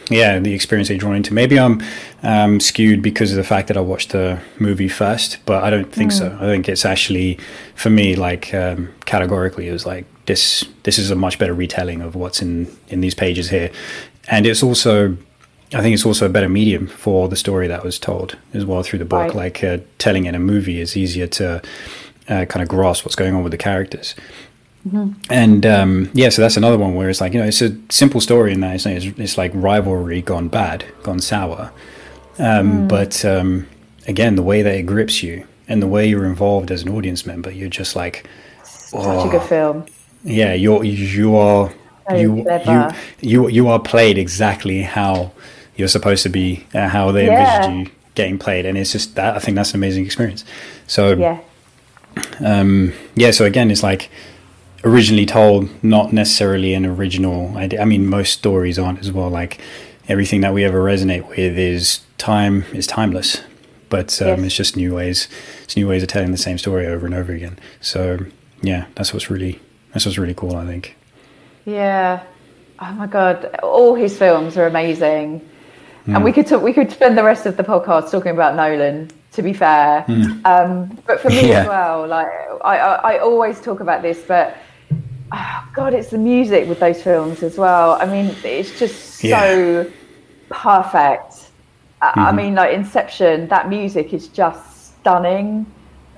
Though. Yeah, the experience they drawn into. Maybe I'm skewed because of the fact that I watched the movie first, but I don't think so. I think it's actually, for me, like categorically, it was like this is a much better retelling of what's in these pages here, and it's also. I think it's also a better medium for the story that was told as well through the book. Right. Like telling in a movie is easier to kind of grasp what's going on with the characters. Mm-hmm. And so that's another one where it's like, it's a simple story in that it's like rivalry gone bad, gone sour. But again, the way that it grips you and the way you're involved as an audience member, you're just like, such a good film. Yeah, you are played exactly how you're supposed to be, how they envisioned you getting played, and it's just that I think that's an amazing experience. So so again, it's like originally told, not necessarily an original idea. I mean, most stories aren't as well. Like everything that we ever resonate with is timeless, but it's just new ways of telling the same story over and over again. So that's what's really cool, I think. Yeah. Oh my God, all his films are amazing. And we could spend the rest of the podcast talking about Nolan, to be fair. But for me as well, like I always talk about this, but God, it's the music with those films as well. I mean, it's just so perfect. I mean, like Inception, that music is just stunning.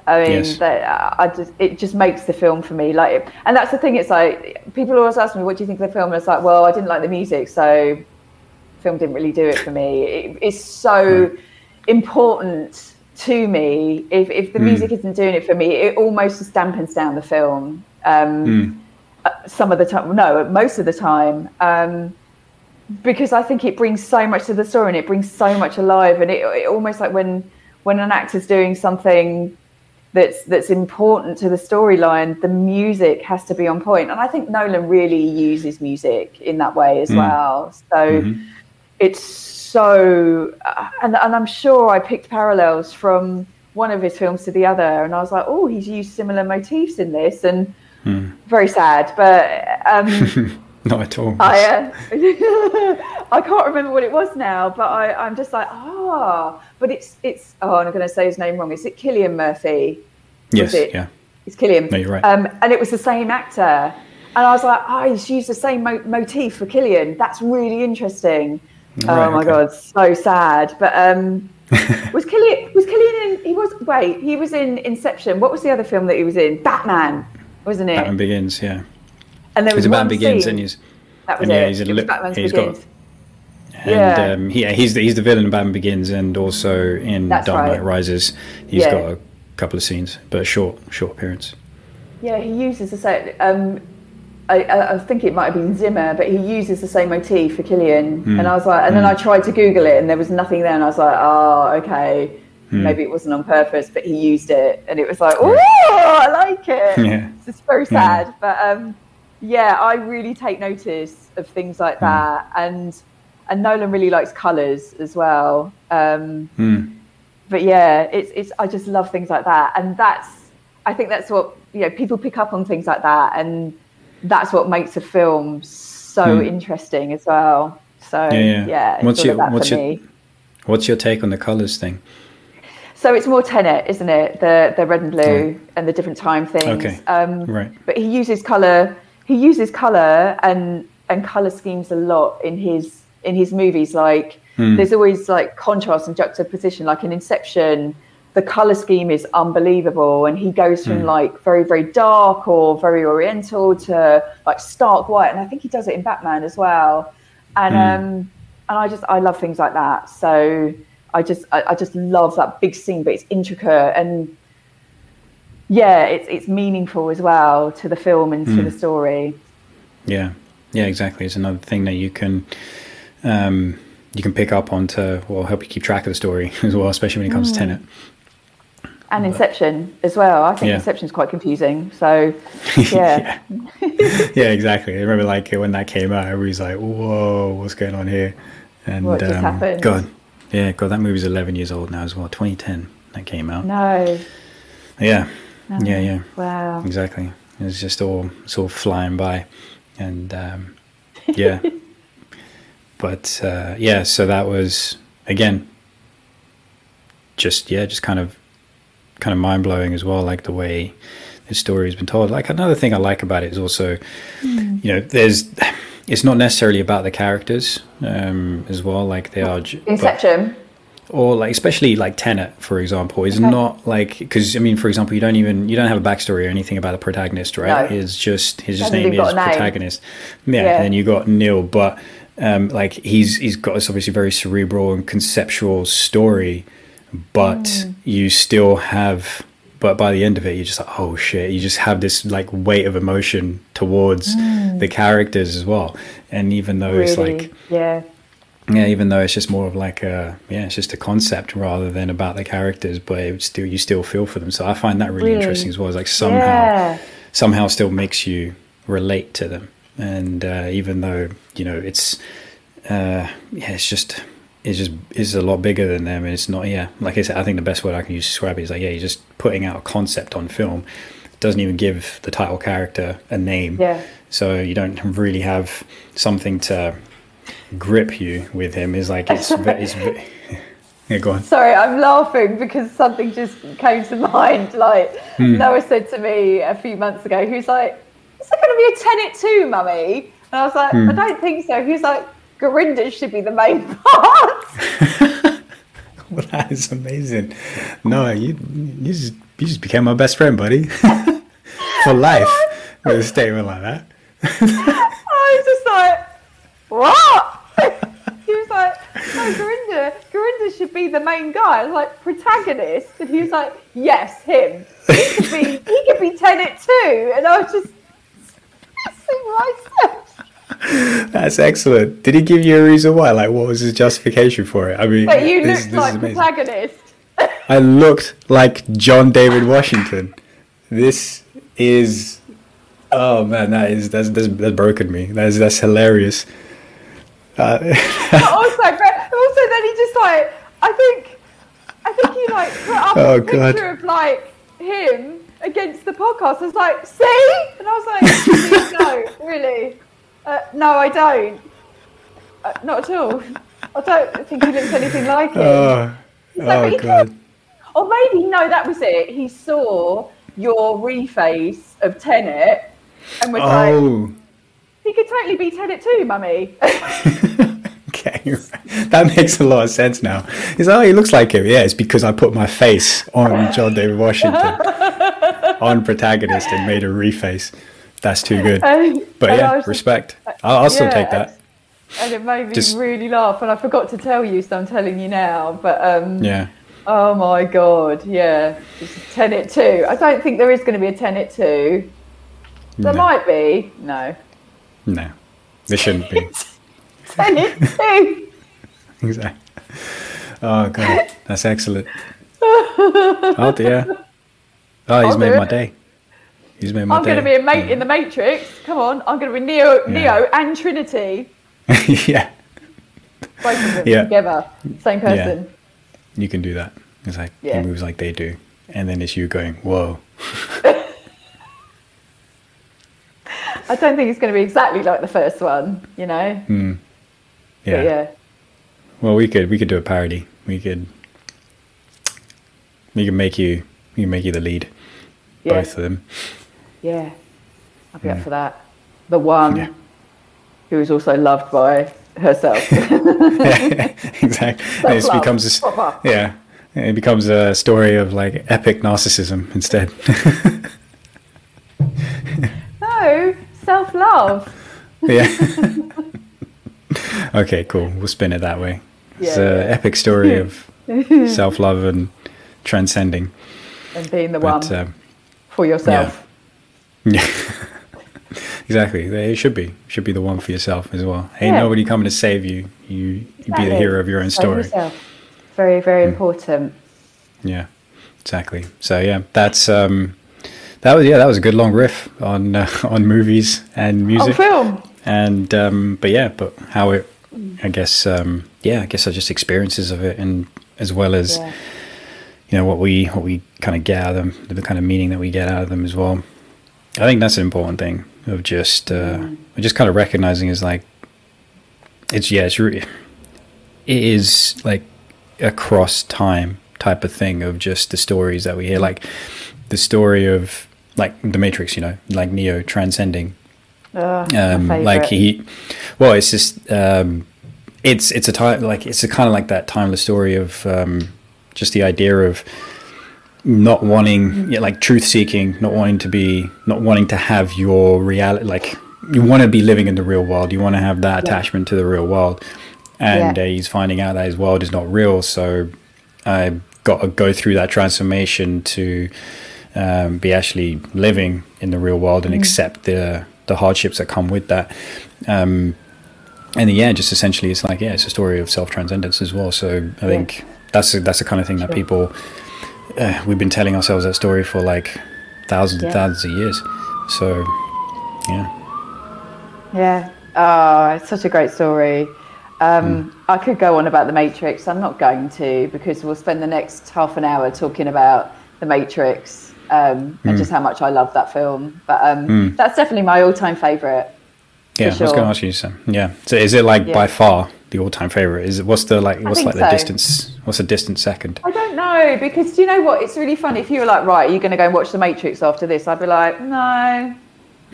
I mean, it just makes the film for me. Like, and that's the thing. It's like people always ask me, "What do you think of the film?" And it's like, "Well, I didn't like the music, so the film didn't really do it for me." It's so important to me. If the music isn't doing it for me, it almost just dampens down the film. Some of the time, no, most of the time, because I think it brings so much to the story and it brings so much alive. And it almost like when an actor's doing something that's important to the storyline, the music has to be on point. And I think Nolan really uses music in that way as well. So it's so... And I'm sure I picked parallels from one of his films to the other. And I was like, oh, he's used similar motifs in this. And very sad. But... not at all. I can't remember what it was now, but I'm just like, but it's I'm going to say his name wrong. Is it Cillian Murphy? Yes, it's Cillian. No, you're right. And it was the same actor. And I was like, he's used the same motif for Cillian. That's really interesting. Right, oh, my God, so sad. But was Cillian in... he was in Inception. What was the other film that he was in? Batman, wasn't it? Batman Begins, And there was Batman Begins, and he's got And he's the villain in Batman Begins, and also in Dark Knight Rises, he's got a couple of scenes, but a short appearance. Yeah, he uses the same. I think it might have been Zimmer, but he uses the same motif for Cillian. Mm. And I was like, and then I tried to Google it, and there was nothing there, and I was like, oh, okay, maybe it wasn't on purpose, but he used it, and it was like, oh, I like it. Yeah. It's very sad, but I really take notice of things like that, and Nolan really likes colours as well. But yeah, it's I just love things like that, and I think that's what, you know, people pick up on things like that, and that's what makes a film so interesting as well. So what's your take on the colours thing? So it's more Tenet, isn't it? The red and blue and the different time things. Okay. Right. But he uses colour. He uses colour and colour schemes a lot in his movies. Like there's always like contrast and juxtaposition. Like in Inception, the colour scheme is unbelievable, and he goes from like very, very dark or very oriental to like stark white, and I think he does it in Batman as well. And I love things like that. So I just love that big scene, but it's intricate, and it's meaningful as well to the film and to the story. Yeah, exactly. It's another thing that you can pick up on to, well, help you keep track of the story as well, especially when it comes to Tenet. And Inception as well. I think Inception is quite confusing. So, yeah. Yeah, exactly. I remember like when that came out, everybody's like, whoa, what's going on here? And what just happened? God, that movie's 11 years old now as well. 2010, that came out. No. Yeah. No. Yeah. Wow. Exactly. It's just all sort of flying by. And, But, so that was, again, just kind of mind-blowing as well, like the way the story has been told. Like another thing I like about it is also, you know, it's not necessarily about the characters as well, like they are Inception, or like especially like Tenet, for example, is not like, because I mean, for example, you don't have a backstory or anything about the protagonist, right? No. It's just his name is protagonist. Yeah. And then you got Neil, but like he's got this obviously very cerebral and conceptual story. But by the end of it, you're just like, oh shit, you just have this like weight of emotion towards the characters as well. And even though it's like, even though it's just more of like it's just a concept rather than about the characters, but you still feel for them. So I find that really interesting as well. It's like somehow still makes you relate to them. And even though, you know, it's a lot bigger than them, and it's not like I said, I think the best word I can use to describe it is like, you're just putting out a concept on film. It doesn't even give the title character a name, so you don't really have something to grip you with him. Is like it's yeah, go on. Sorry, I'm laughing because something just came to mind. Like Noah said to me a few months ago, he was like, "Is there going to be a Tenet 2, mummy?" And I was like, "I don't think so." He was like, "Grinda should be the main part." Well, that is amazing. No, you just became my best friend, buddy, for life. With a statement like that, I was just like, "What?" He was like, "No, Grinda should be the main guy, like protagonist." And he was like, "Yes, him. He could be Tenet too." And I was just myself. That's excellent. Did he give you a reason why? Like, what was his justification for it? I mean, but you looked like protagonist. I looked like John David Washington. This is, oh man, that's broken me. That's hilarious. But also then he just like, I think he like put up a picture of like him against the podcast. I was like, see, and I was like, no, really. No, I don't. Not at all. I don't think he looks anything like it. God. Or maybe, no, that was it. He saw your reface of Tenet and was like, he could totally be Tenet too, mummy. Okay, that makes a lot of sense now. He's like, he looks like him. Yeah, it's because I put my face on John David Washington, on protagonist, and made a reface. That's too good. But respect. I'll still take that. and it made me really laugh. And I forgot to tell you, so I'm telling you now. But yeah. Oh my God, yeah. Tenet 2. I don't think there is going to be a Tenet 2. There might be. No. There shouldn't be. Tenet 2. Exactly. Oh God, that's excellent. Oh dear. Oh, he's made my day. He's made my day. I'm going to be a mate in The Matrix. Come on, I'm going to be Neo and Trinity. Yeah. Both of them together. Same person. Yeah. You can do that. It's like he moves like they do, and then it's you going, "Whoa." I don't think it's going to be exactly like the first one, you know. Mm. Yeah. But yeah. Well, we could do a parody. We could make you the lead. Yeah. Both of them. Yeah, I'll be up for that. The one who is also loved by herself. Yeah, exactly. It becomes a story of like epic narcissism instead. No, self-love. Yeah. Okay, cool. We'll spin it that way. It's an epic story of self-love and transcending and being the one for yourself. Yeah. Exactly. It should be. The one for yourself as well. Ain't nobody coming to save you. You be the hero of your own story. Very, very important. Yeah, exactly. So yeah, that's that was a good long riff on movies and music. Oh, film. And but how it, I guess are just experiences of it, and as well as you know what we kind of get out of them, the kind of meaning that we get out of them as well. I think that's an important thing of just kind of recognizing is like it is like across time type of thing of just the stories that we hear, like the story of like The Matrix, you know, like Neo transcending. It's just it's a time, like it's a kind of like that timeless story of just the idea of not wanting, like truth seeking, not wanting to have your reality, like you want to be living in the real world, you want to have that attachment to the real world, and he's finding out that his world is not real, so I've got to go through that transformation to be actually living in the real world and accept the hardships that come with that, just essentially it's like it's a story of self-transcendence as well. So I think that's the kind of thing that people we've been telling ourselves that story for like thousands and thousands of years, so it's such a great story. I could go on about The Matrix. I'm not going to, because we'll spend the next half an hour talking about The Matrix and just how much I love that film. But that's definitely my all-time favourite. Yeah, sure. I was going to ask you, Sam. Yeah. So is it like by far the all-time favourite? Is it, what's the distant second? I don't know, because do you know what? It's really funny. If you were like, right, you're going to go and watch The Matrix after this, I'd be like, no, I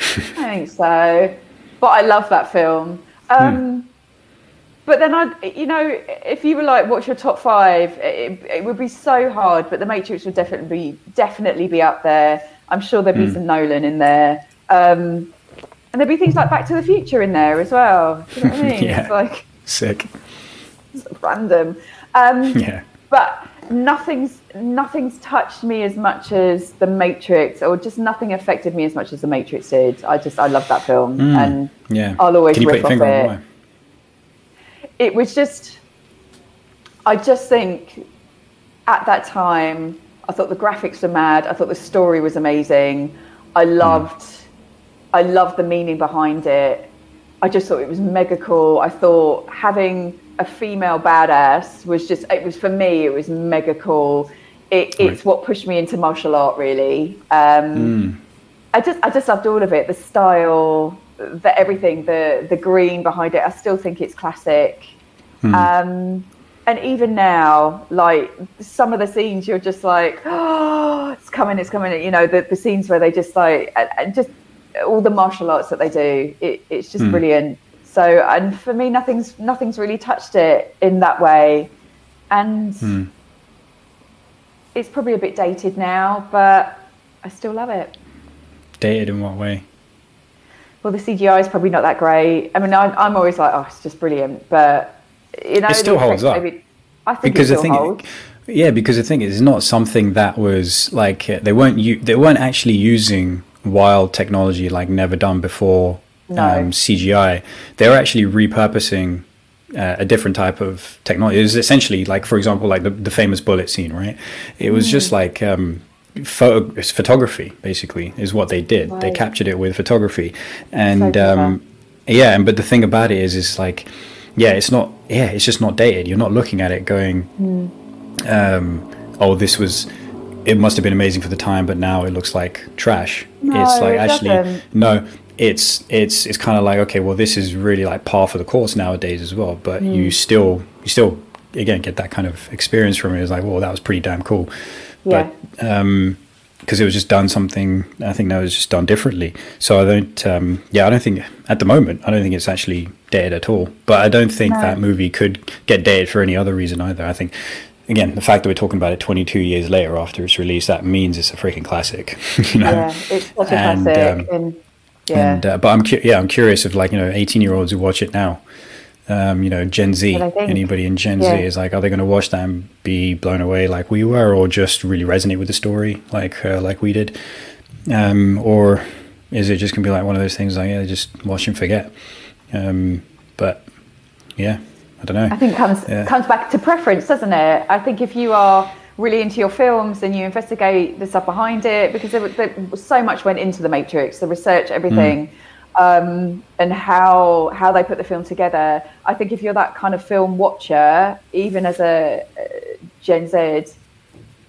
think so. But I love that film. But then if you were like, what's your top five? It would be so hard, but The Matrix would definitely be up there. I'm sure there'd be some Nolan in there. And there'd be things like Back to the Future in there as well. Do you know what I mean? Yeah. It's like sick. It's random. But nothing's touched me as much as The Matrix, or just nothing affected me as much as The Matrix did. I love that film. And I'll always riff off it. It was just, I just think at that time, I thought the graphics were mad. I thought the story was amazing. I loved the meaning behind it. I just thought it was mega cool. I thought having a female badass was for me mega cool. It's what pushed me into martial art, really. I just loved all of it, the style, the everything, the green behind it. I still think it's classic. And even now, like some of the scenes you're just like, oh, it's coming, you know, the scenes where they just like, and just all the martial arts that they do, it's just brilliant. So, and for me, nothing's really touched it in that way, and it's probably a bit dated now, but I still love it. Dated in what way? well, the CGI is probably not that great. I mean, I'm always like, oh, it's just brilliant. But, you know, it still holds up. I think because it still holds. Yeah, because the thing is, it's not something that was like, they weren't actually using wild technology like never done before. No. CGI. They were actually repurposing a different type of technology. It was essentially like, for example, like the famous bullet scene, right? It was just like photography, basically, is what they did. Right. They captured it with photography, and so yeah. And but the thing about it is like, yeah, it's not. Yeah, it's just not dated. You're not looking at it going, oh, this was. It must have been amazing for the time, but now it looks like trash. No, it's like it's kind of like, okay, well, this is really like par for the course nowadays as well, but you still again get that kind of experience from it. It's like, well, that was pretty damn cool. Yeah. But because it was just done something, I think that was just done differently. So I don't I don't think at the moment, I don't think it's actually dated at all, but I don't think that movie could get dated for any other reason either. I think, again, the fact that we're talking about it 22 years later after it's released, that means it's a freaking classic. You know? Yeah, it's such a classic. But I'm curious if, like, you know, 18-year-olds who watch it now, you know, Gen Z, anybody in Gen Z is like, are they going to watch that and be blown away like we were, or just really resonate with the story like we did, or is it just going to be like one of those things like, yeah, just watch and forget? But yeah, I don't know. I think it comes back to preference, doesn't it? I think if you are really into your films and you investigate the stuff behind it, because so much went into The Matrix, the research, everything, and how they put the film together. I think if you're that kind of film watcher, even as a Gen Z,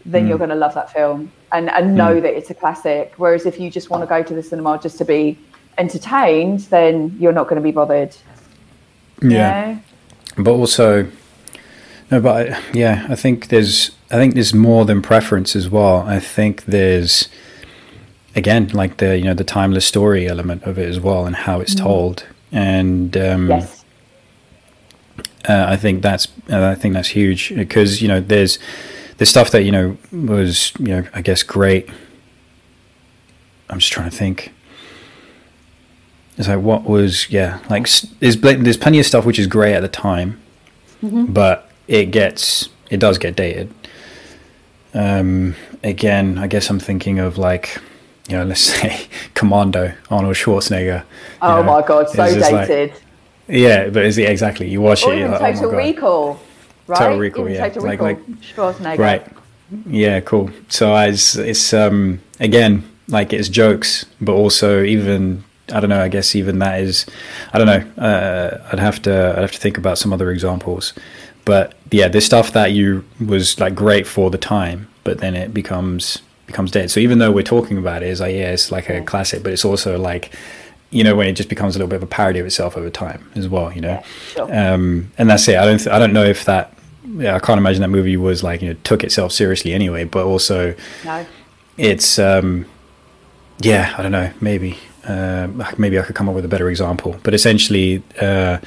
then you're going to love that film and know that it's a classic. Whereas if you just want to go to the cinema just to be entertained, then you're not going to be bothered. Yeah. You know? But also, no, but yeah, I think there's more than preference as well. I think there's, again, like the timeless story element of it as well, and how it's told. And I think that's huge, because, you know, there's the stuff that, you know, was, you know, I guess great. I'm just trying to think. It's like, what was, there's plenty of stuff which is great at the time, but it does get dated. Again, I guess I'm thinking of, like, you know, let's say Commando, Arnold Schwarzenegger. Oh, my God, so dated. Like, yeah, but exactly, you watch it, you're like, Total Recall, right? Total Recall, yeah. Total Recall, like Schwarzenegger. Right, yeah, cool. So it's again, like, it's jokes, but also even... I don't know. I guess even that is, I don't know. I'd have to think about some other examples, but yeah, there's stuff that you was like great for the time, but then it becomes dead. So even though we're talking about it, it's like, yeah, it's like a classic, but it's also like, you know, when it just becomes a little bit of a parody of itself over time as well, you know. Yeah, sure. And that's it. I don't know if that. Yeah, I can't imagine that movie was like, you know, took itself seriously anyway, but also, it's yeah, I don't know, maybe. Maybe I could come up with a better example, but essentially, the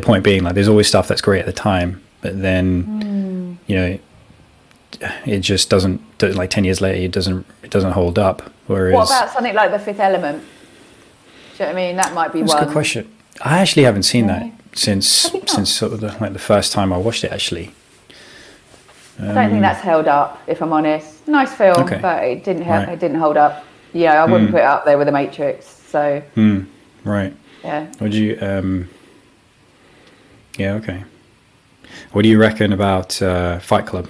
point being, like, there's always stuff that's great at the time, but then, you know, it just doesn't like 10 years later, it doesn't hold up. Whereas, what about something like The Fifth Element? Do you know what I mean? That might be one. That's a good question. I actually haven't seen that since sort of the first time I watched it. Actually, I don't think that's held up. If I'm honest, nice film, but it didn't it didn't hold up. Yeah, I wouldn't put it up there with The Matrix. So right. Yeah. Would you? Yeah. Okay. What do you reckon about Fight Club?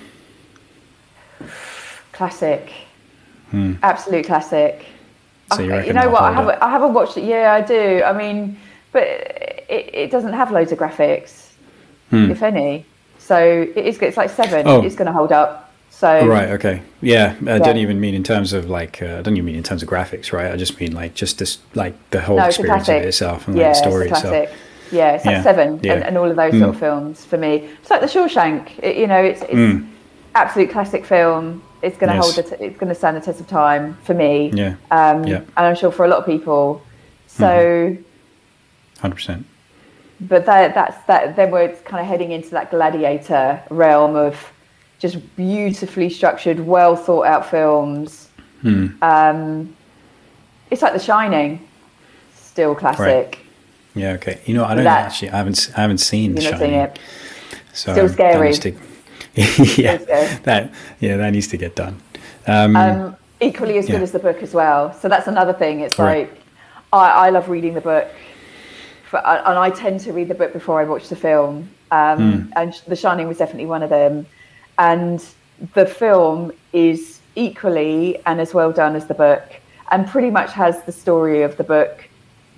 Classic. Absolute classic. So you know what? I haven't watched it. Yeah, I do. I mean, but it doesn't have loads of graphics, if any. So it's like Seven. Oh. It's going to hold up. So right, okay, yeah. I don't even mean in terms of like graphics, right? I just mean like just this, like the whole experience of it itself and the story itself. Yeah, it's like Seven and all of those sort of films for me. It's like The Shawshank. It's absolute classic film. It's going to hold. It's going to stand the test of time for me. Yeah. And I'm sure for a lot of people. So. 100%. But that's that. Then we're kind of heading into that Gladiator realm of. Just beautifully structured, well thought out films. It's like The Shining. still classic. Right. Yeah. Okay. You know, I don't actually. I haven't seen The Shining. It. So still scary. That needs to get done. Equally as good as the book as well. So that's another thing. It's like I love reading the book, and I tend to read the book before I watch the film. And The Shining was definitely one of them. And the film is equally and as well done as the book, and pretty much has the story of the book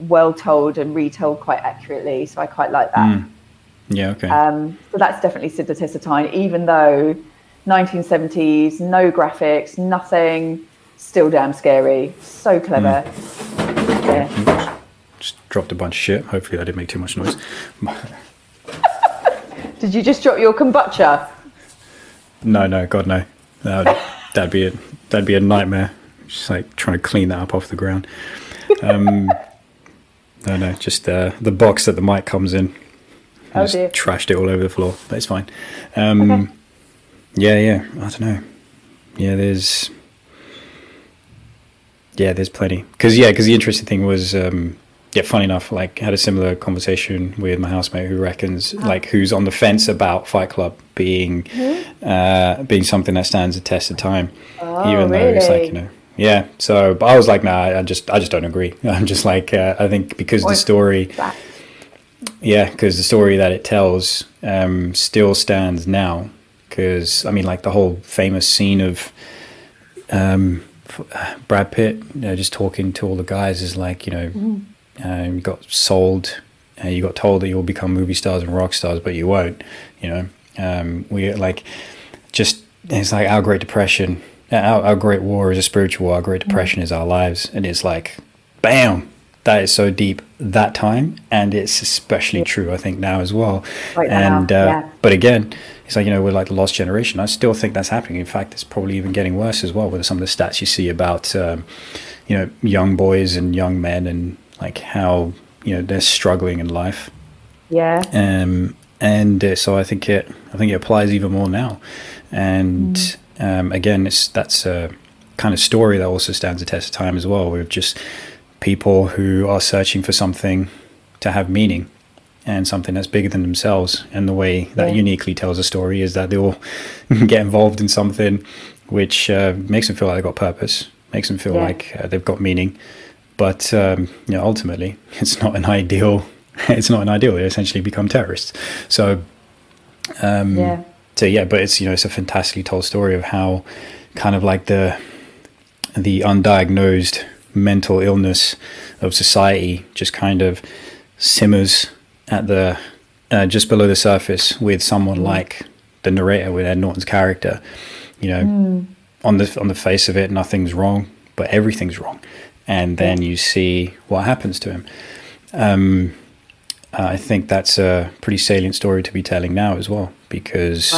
well told and retold quite accurately. So I quite like that. Yeah, okay. So that's definitely stood the test of time, even though 1970s, no graphics, nothing, still damn scary. So clever. Yeah. Just dropped a bunch of shit. Hopefully that didn't make too much noise. Did you just drop your kombucha? No, God, no. That'd be a nightmare. Just like trying to clean that up off the ground. No, just the box that the mic comes in. I just trashed it all over the floor, but it's fine. Okay. Yeah, I don't know. Yeah, there's plenty. Because the interesting thing was, funny enough, like, had a similar conversation with my housemate who reckons, who's on the fence about Fight Club being something that stands the test of time, though it's like, you know. Yeah, so, but I was like, nah, I just don't agree. I'm just like, I think because the story... That. Yeah, because the story that it tells still stands now. Because, I mean, like the whole famous scene of Brad Pitt just talking to all the guys is like, you know, you got sold, you got told that you'll become movie stars and rock stars, but you won't, you know. It's like our Great Depression, our Great War is a spiritual war, our Great Depression is our lives. And it's like, bam! That is so deep that time, and it's especially true I think now as well. But again, it's like, you know, we're like the lost generation. I still think that's happening. In fact, it's probably even getting worse as well with some of the stats you see about you know, young boys and young men, and like how, you know, they're struggling in life. So I think it applies even more now. And again, that's a kind of story that also stands the test of time as well. We've just people who are searching for something to have meaning and something that's bigger than themselves. And the way that uniquely tells a story is that they all get involved in something which makes them feel like they've got purpose, makes them feel like they've got meaning. But you know, ultimately, it's not an ideal. It's not an ideal. They essentially become terrorists. So, but it's, you know, it's a fantastically told story of how kind of like the undiagnosed mental illness of society just kind of simmers at the just below the surface with someone like the narrator, with Ed Norton's character. You know, on the face of it, nothing's wrong, but everything's wrong. And then you see what happens to him. I think that's a pretty salient story to be telling now as well, because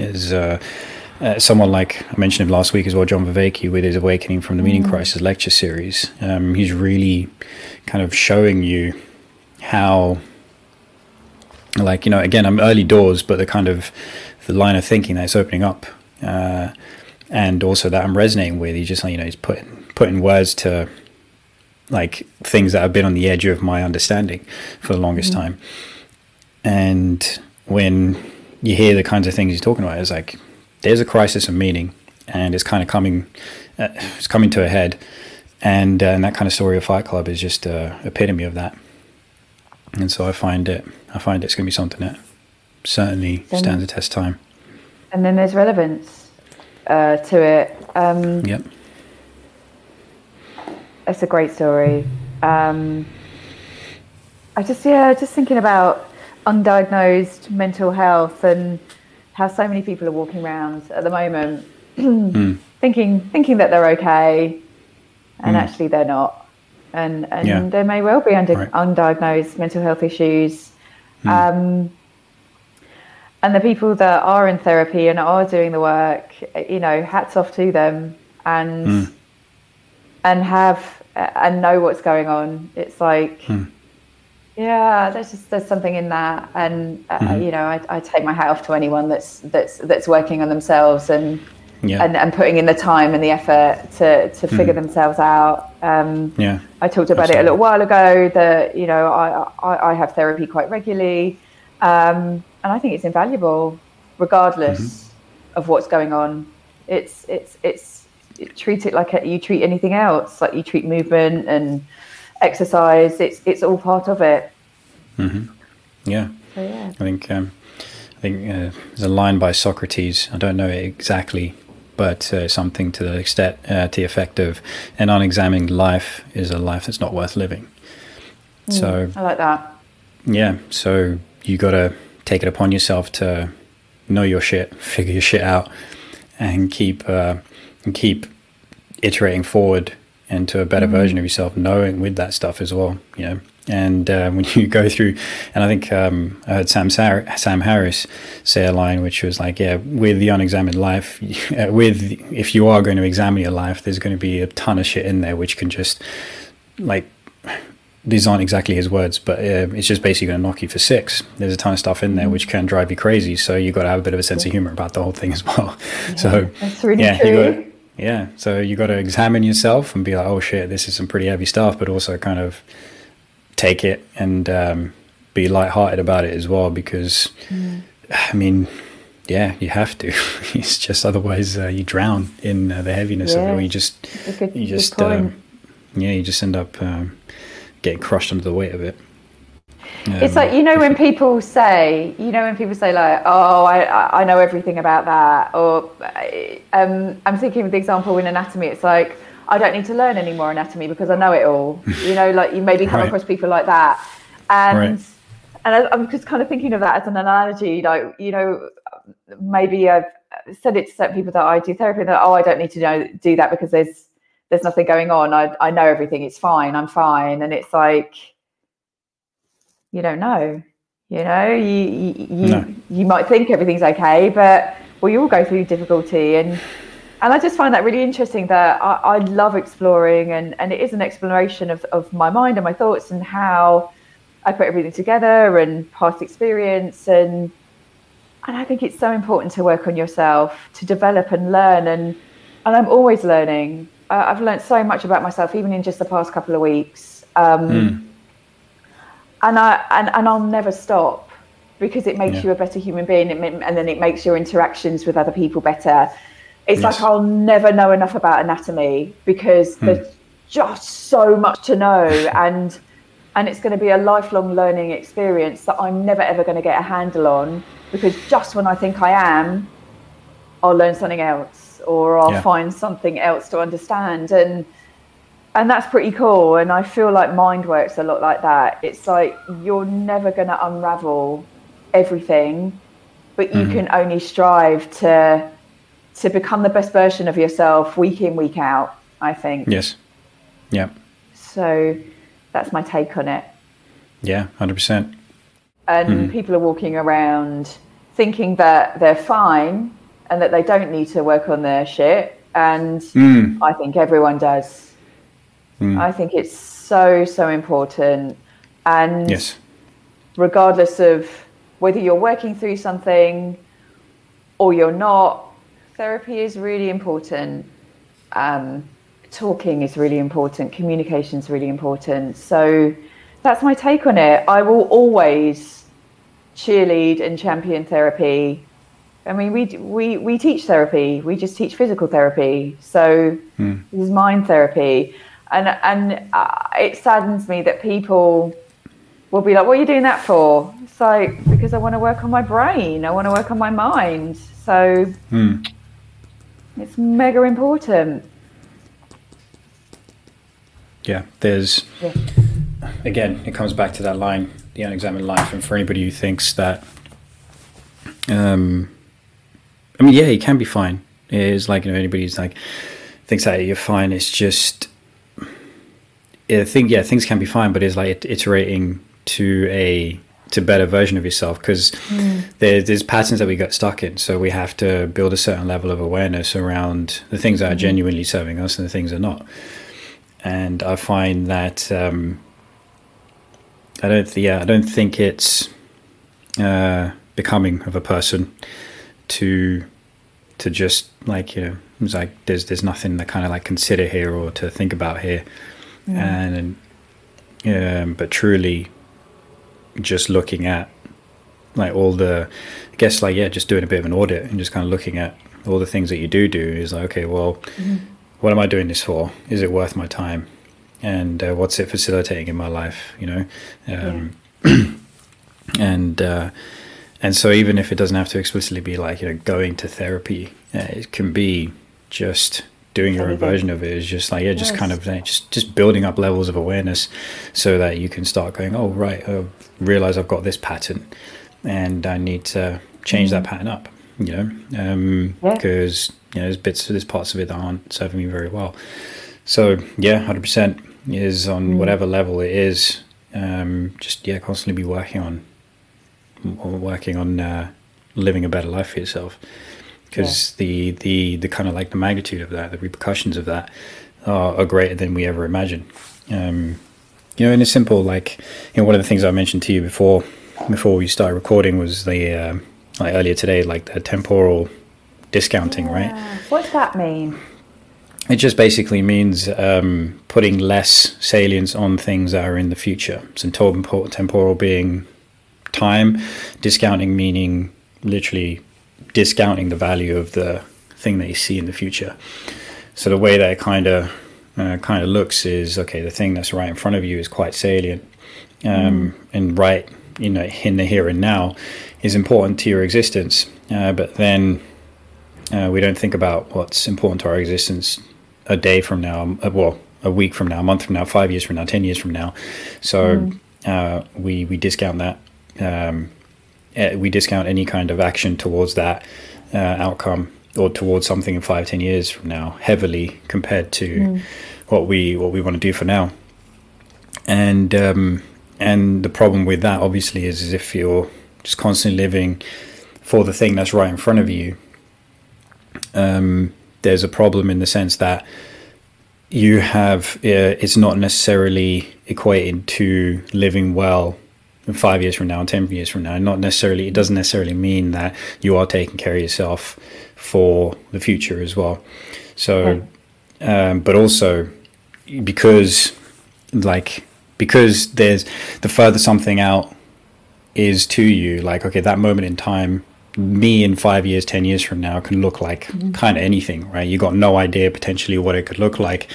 is someone like I mentioned him last week as well, John Vervaeke, with his Awakening from the Meaning Crisis lecture series. He's really kind of showing you how, like, you know, again, I'm early doors, but the kind of the line of thinking that's opening up, and also that I'm resonating with. He's just, you know, he's putting words to like things that have been on the edge of my understanding for the longest time. And when you hear the kinds of things he's talking about, it's like, there's a crisis of meaning, and it's kind of coming to a head, and that kind of story of Fight Club is just an epitome of that. And so I find it's going to be something that certainly stands the test of time. And then there's relevance to it. Yep, it's a great story. I just thinking about undiagnosed mental health and how so many people are walking around at the moment thinking that they're okay, and actually they're not, and there may well be undiagnosed mental health issues. And the people that are in therapy and are doing the work, you know, hats off to them, and know what's going on. It's like yeah, there's something in that, and you know, I take my hat off to anyone that's working on themselves and yeah. and putting in the time and the effort to figure themselves out. I talked about it a little while ago that, you know, I have therapy quite regularly, and I think it's invaluable regardless of what's going on. It's treat it like you treat anything else, like you treat movement and exercise. It's all part of it. Yeah. So, yeah, I think there's a line by Socrates. I don't know it exactly, but something to the extent, to the effect of, an unexamined life is a life that's not worth living. So I like that. Yeah, so you got to take it upon yourself to know your shit, figure your shit out, and keep iterating forward into a better version of yourself, knowing with that stuff as well, you know. And when you go through, and I think I heard Sam Harris say a line which was like, yeah, with the unexamined life, if you are going to examine your life, there's going to be a ton of shit in there which can just, like, these aren't exactly his words, but it's just basically going to knock you for six. There's a ton of stuff in there which can drive you crazy, so you got to have a bit of a sense of humor about the whole thing as well. Yeah, so that's really true. So you got to examine yourself and be like, oh shit, this is some pretty heavy stuff, but also kind of take it and be lighthearted about it as well, because I mean, yeah, you have to. It's just otherwise you drown in the heaviness of it. You just end up getting crushed under the weight of it. It's like, you know, when people say like, oh, I know everything about that, or I'm thinking of the example in anatomy. It's like, I don't need to learn any more anatomy because I know it all. You know, like, you maybe come across people like that. And I'm just kind of thinking of that as an analogy. Like, you know, maybe I've said it to certain people that I do therapy, that, oh, I don't need to do that because there's nothing going on. I know everything. It's fine. I'm fine. And it's like, you don't know. You know, you might think everything's okay, but we all go through difficulty. And I just find that really interesting, that I love exploring, and it is an exploration of my mind and my thoughts and how I put everything together and past experience. And I think it's so important to work on yourself, to develop and learn. And I'm always learning. I've learned so much about myself, even in just the past couple of weeks. And I'll never stop, because it makes you a better human being. And then it makes your interactions with other people better. It's like, I'll never know enough about anatomy, because there's just so much to know, and it's going to be a lifelong learning experience that I'm never ever going to get a handle on, because just when I think I am, I'll learn something else, or I'll find something else to understand, and that's pretty cool. And I feel like mind works a lot like that. It's like, you're never going to unravel everything, but you can only strive to become the best version of yourself week in, week out, I think. Yes. Yeah. So that's my take on it. Yeah, 100%. And people are walking around thinking that they're fine and that they don't need to work on their shit. And I think everyone does. I think it's so, so important. And regardless of whether you're working through something or you're not, therapy is really important. Talking is really important. Communication is really important. So that's my take on it. I will always cheerlead and champion therapy. I mean, we teach therapy. We just teach physical therapy. So this is mind therapy. And it saddens me that people will be like, what are you doing that for? It's like, because I want to work on my brain. I want to work on my mind. So... it's mega important. Yeah, again, it comes back to that line, the unexamined life. And for anybody who thinks that, I mean, yeah, you can be fine. It is like, you know, anybody who's like, thinks that you're fine, it's just, things can be fine, but it's like iterating to a better version of yourself, because there's patterns that we get stuck in, so we have to build a certain level of awareness around the things that are genuinely serving us and the things that are not. And I find that I don't think it's becoming of a person to to just like, you know, it was like there's nothing to kind of like consider here or to think about here. Yeah. And but truly just looking at like all the, I guess like, yeah, just doing a bit of an audit and just kind of looking at all the things that you do is like, okay, well, what am I doing this for? Is it worth my time? And what's it facilitating in my life, you know? And so even if it doesn't have to explicitly be like, you know, going to therapy, it can be just doing your own version of it. It's just like, yeah, just kind of like, just building up levels of awareness so that you can start going, oh, right, I realize I've got this pattern and I need to change that pattern up, you know, because, you know, there's parts of it that aren't serving me very well. So, yeah, 100% is on whatever level it is, just, yeah, constantly be working on living a better life for yourself, because the kind of like the magnitude of that, the repercussions of that are greater than we ever imagined. You know, in a simple, like, you know, one of the things I mentioned to you before we started recording was the, like earlier today, like the temporal discounting, right? What's that mean? It just basically means putting less salience on things that are in the future. So temporal being time, discounting meaning literally discounting the value of the thing that you see in the future. So the way that it kind of looks is, okay, the thing that's right in front of you is quite salient, and right, you know, in the here and now is important to your existence. But then we don't think about what's important to our existence a day from now, well, a week from now, a month from now, 5 years from now, 10 years from now. So we discount that. We discount any kind of action towards that outcome or towards something in 5-10 years from now heavily compared to what we want to do for now. And the problem with that obviously is if you're just constantly living for the thing that's right in front of you, there's a problem in the sense that you have it's not necessarily equated to living well 5 years from now and 10 years from now. It doesn't necessarily mean that you are taking care of yourself for the future as well. So, but also because there's the further something out is to you, like, okay, that moment in time, me in 5 years, 10 years from now can look like kind of anything, right? You got no idea potentially what it could look like.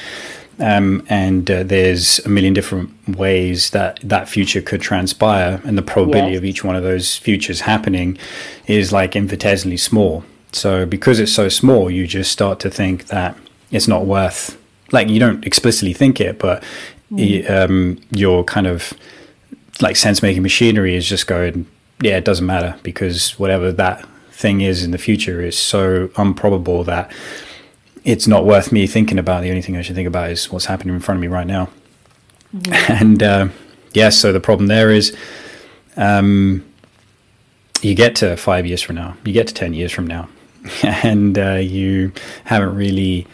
And there's a million different ways that future could transpire. And the probability of each one of those futures happening is like infinitesimally small. So because it's so small, you just start to think that it's not worth, like, you don't explicitly think it, but your kind of like sense-making machinery is just going, yeah, it doesn't matter, because whatever that thing is in the future is so improbable that it's not worth me thinking about. The only thing I should think about is what's happening in front of me right now. And so the problem there is you get to 5 years from now, you get to 10 years from now, and you haven't really,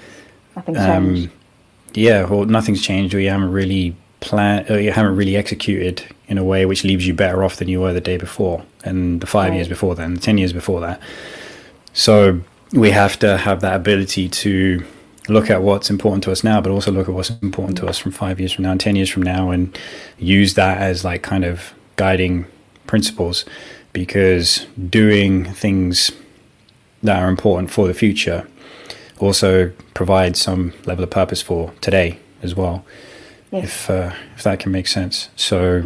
nothing's changed, or you haven't really planned, or you haven't really executed in a way which leaves you better off than you were the day before, and the 5 years before that, and the 10 years before that. So we have to have that ability to look at what's important to us now, but also look at what's important to us from 5 years from now and 10 years from now, and use that as like kind of guiding principles, because doing things that are important for the future also provides some level of purpose for today as well, if that can make sense. So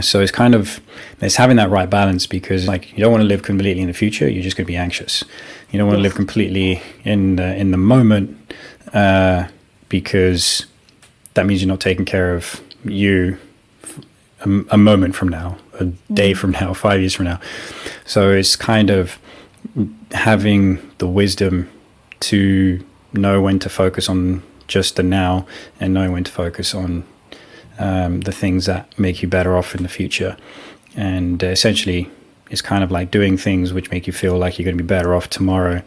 so it's kind of, it's having that right balance, because like, you don't want to live completely in the future, you're just going to be anxious. You don't want to live completely in the moment, because that means you're not taking care of you a moment from now, a day from now, 5 years from now. So it's kind of having the wisdom to know when to focus on just the now, and knowing when to focus on the things that make you better off in the future. And essentially it's kind of like doing things which make you feel like you're going to be better off tomorrow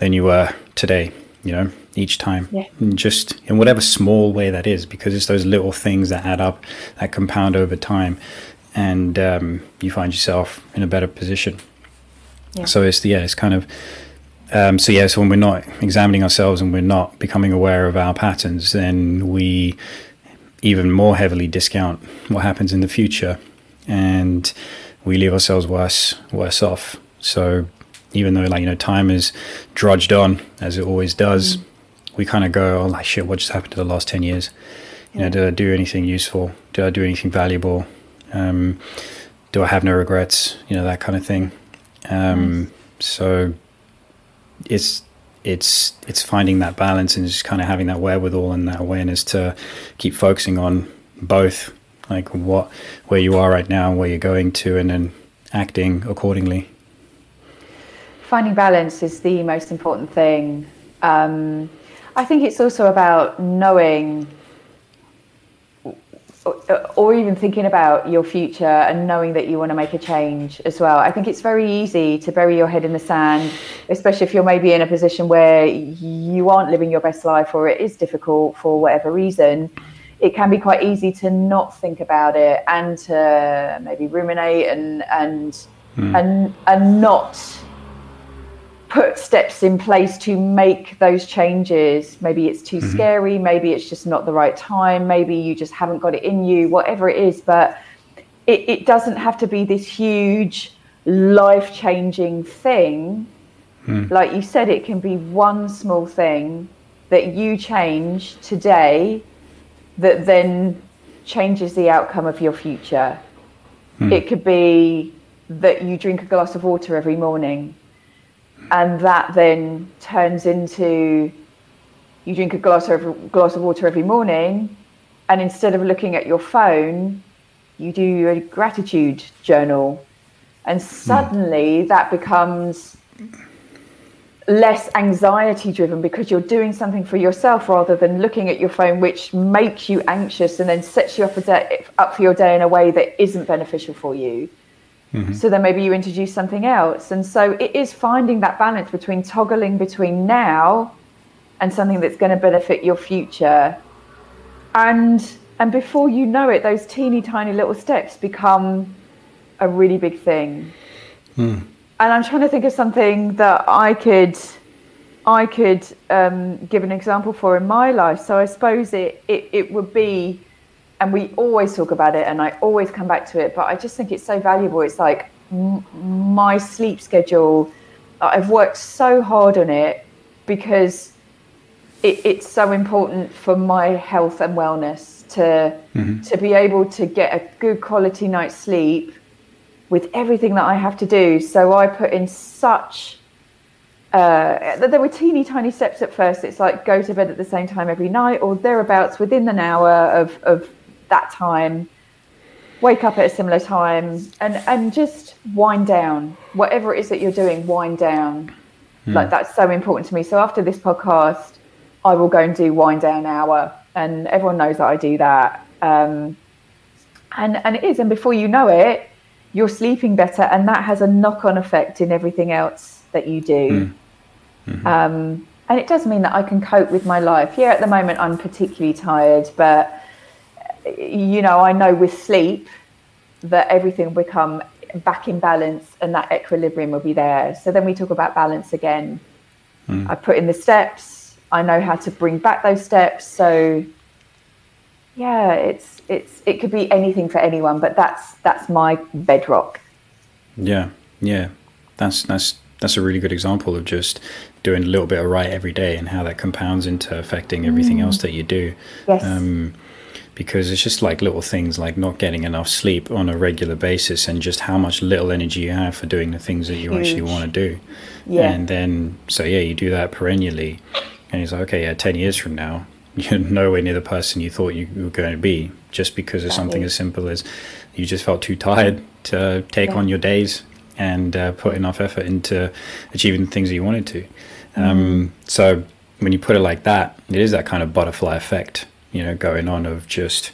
than you were today, you know, each time, and just in whatever small way that is, because it's those little things that add up, that compound over time, and you find yourself in a better position. So it's kind of So when we're not examining ourselves and we're not becoming aware of our patterns, then we even more heavily discount what happens in the future, and we leave ourselves worse off. So even though, like, you know, time is drudged on as it always does, we kind of go, oh, like, shit, what just happened to the last 10 years? You know, did I do anything useful? Did I do anything valuable? Do I have no regrets? You know, that kind of thing. So it's finding that balance and just kind of having that wherewithal and that awareness to keep focusing on both, like where you are right now and where you're going to, and then acting accordingly. Finding balance is the most important thing. I think it's also about knowing or even thinking about your future and knowing that you want to make a change as well. I think it's very easy to bury your head in the sand, especially if you're maybe in a position where you aren't living your best life or it is difficult for whatever reason. It can be quite easy to not think about it and to maybe ruminate and not put steps in place to make those changes. Maybe it's too scary, maybe it's just not the right time, maybe you just haven't got it in you, whatever it is. But it doesn't have to be this huge life-changing thing. Like you said, it can be one small thing that you change today that then changes the outcome of your future. It could be that you drink a glass of water every morning, and that then turns into you drink a glass of water every morning, and instead of looking at your phone, you do a gratitude journal. And suddenly that becomes less anxiety driven because you're doing something for yourself rather than looking at your phone, which makes you anxious and then sets you up for your day in a way that isn't beneficial for you. So then maybe you introduce something else. And so it is finding that balance between toggling between now and something that's going to benefit your future. And before you know it, those teeny tiny little steps become a really big thing. And I'm trying to think of something that I could give an example for in my life. So I suppose it would be, and we always talk about it and I always come back to it, but I just think it's so valuable. It's like my sleep schedule. I've worked so hard on it because it's so important for my health and wellness to be able to get a good quality night's sleep with everything that I have to do. So I put in such... there were teeny tiny steps at first. It's like go to bed at the same time every night or thereabouts within an hour of that time, wake up at a similar time, and just wind down. Whatever it is that you're doing, wind down. Like, that's so important to me. So after this podcast, I will go and do wind down hour, and everyone knows that I do that. And it is, and before you know it, you're sleeping better, and that has a knock-on effect in everything else that you do. And it does mean that I can cope with my life. Yeah, at the moment I'm particularly tired, but you know, I know with sleep that everything will become back in balance and that equilibrium will be there. So then we talk about balance again. I put in the steps. I know how to bring back those steps. So yeah, it could be anything for anyone, but that's my bedrock. Yeah. That's a really good example of just doing a little bit of right every day and how that compounds into affecting everything else that you do. Yes. Because it's just like little things like not getting enough sleep on a regular basis and just how much little energy you have for doing the things that you actually want to do. Yeah. And then, so yeah, you do that perennially and it's like, okay, 10 years from now, you're nowhere near the person you thought you were going to be, just because of something as simple as you just felt too tired to take on your days and put enough effort into achieving the things that you wanted to. So when you put it like that, it is that kind of butterfly effect, you know, going on of just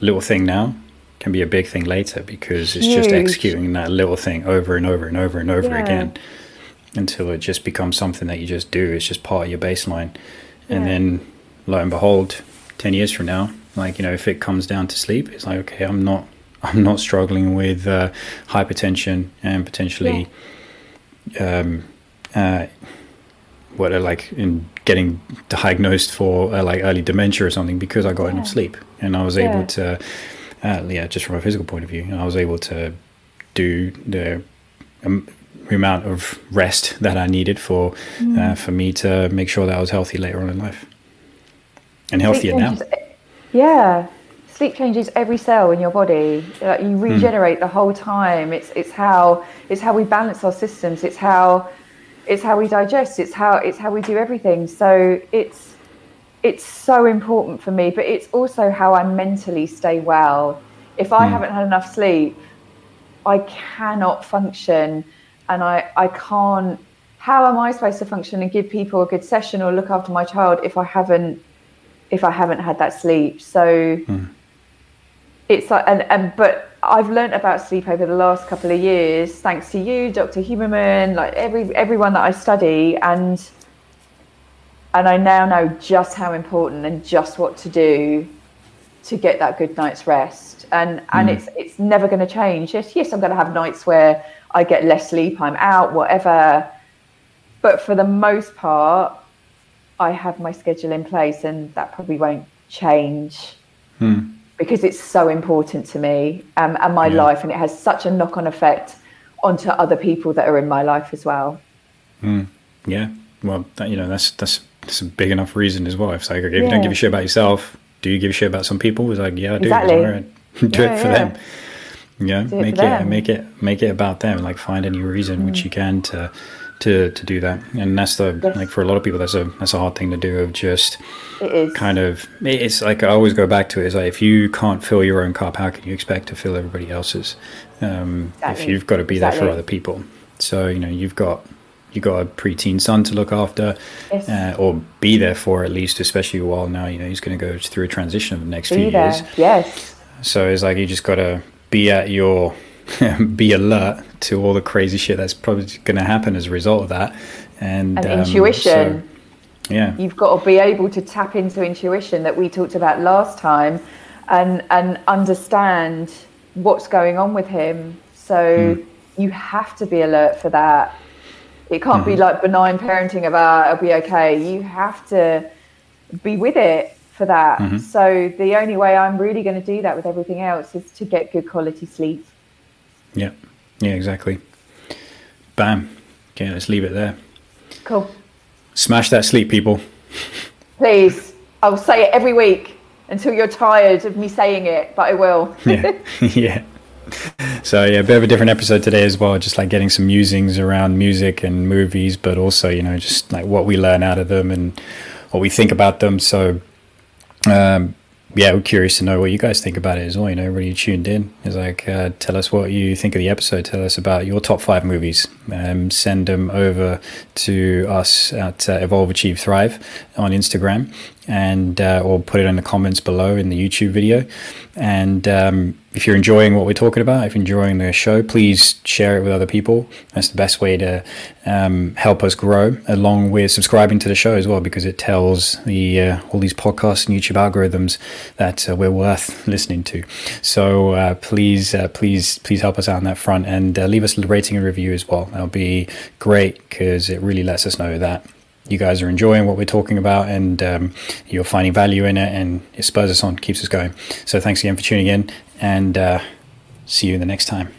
little thing now can be a big thing later, because it's just executing that little thing over and over and over and over again until it just becomes something that you just do. It's just part of your baseline. And then lo and behold, 10 years from now, like, you know, if it comes down to sleep, it's like, okay, I'm not struggling with hypertension and potentially what are like in getting diagnosed for like early dementia or something, because I got enough sleep and I was able to, just from a physical point of view, I was able to do the amount of rest that I needed for me to make sure that I was healthy later on in life, and healthier now. Yeah. Sleep changes every cell in your body. Like, you regenerate the whole time. It's how we balance our systems. It's how we digest. It's how we do everything. So it's so important for me. But it's also how I mentally stay well. If I haven't had enough sleep, I cannot function, and I can't. How am I supposed to function and give people a good session or look after my child if I haven't had that sleep? So. It's like, but I've learned about sleep over the last couple of years, thanks to you, Dr. Huberman, like everyone that I study, and I now know just how important and just what to do to get that good night's rest. And it's never going to change. Yes, I'm going to have nights where I get less sleep, I'm out, whatever. But for the most part, I have my schedule in place, and that probably won't change. Because it's so important to me and my life, and it has such a knock-on effect onto other people that are in my life as well. Yeah, well, that, that's a big enough reason as well. It's like, if you don't give a shit about yourself, do you give a shit about some people? It's like, yeah, I do. Exactly. Do it for them. Yeah, make it about them. Like, find any reason which you can to do that, and that's like, for a lot of people that's a hard thing to do. Of just, it is kind of, it's like, I always go back to it. It's like, if you can't fill your own cup, how can you expect to fill everybody else's? If you've got to be there for other people. So you've got a preteen son to look after, or be there for, at least, especially while now he's going to go through a transition of the next few years. Yes. So it's like, you just got to be at your be alert to all the crazy shit that's probably going to happen as a result of that, and intuition. So, you've got to be able to tap into intuition that we talked about last time, and understand what's going on with him. So you have to be alert for that. It can't be like benign parenting of it'll be okay. You have to be with it for that. So the only way I'm really going to do that with everything else is to get good quality sleep. Yeah, exactly. Bam. Okay, let's leave it there. Cool. Smash that sleep, people. Please. I will say it every week until you're tired of me saying it, but I will. Yeah. So, a bit of a different episode today as well, just like getting some musings around music and movies, but also, just like what we learn out of them and what we think about them. So, yeah, we're curious to know what you guys think about it as well. Really tuned in. It's like, tell us what you think of the episode. Tell us about your top 5 movies. Send them over to us at Evolve, Achieve, Thrive on Instagram, and or put it in the comments below in the YouTube video. And if you're enjoying what we're talking about, if you're enjoying the show, please share it with other people. That's the best way to help us grow, along with subscribing to the show as well, because it tells the all these podcasts and YouTube algorithms that we're worth listening to. So please help us out on that front, and leave us a rating and review as well. That'll be great, because it really lets us know that you guys are enjoying what we're talking about, and you're finding value in it, and it spurs us on, keeps us going. So thanks again for tuning in, and see you the next time.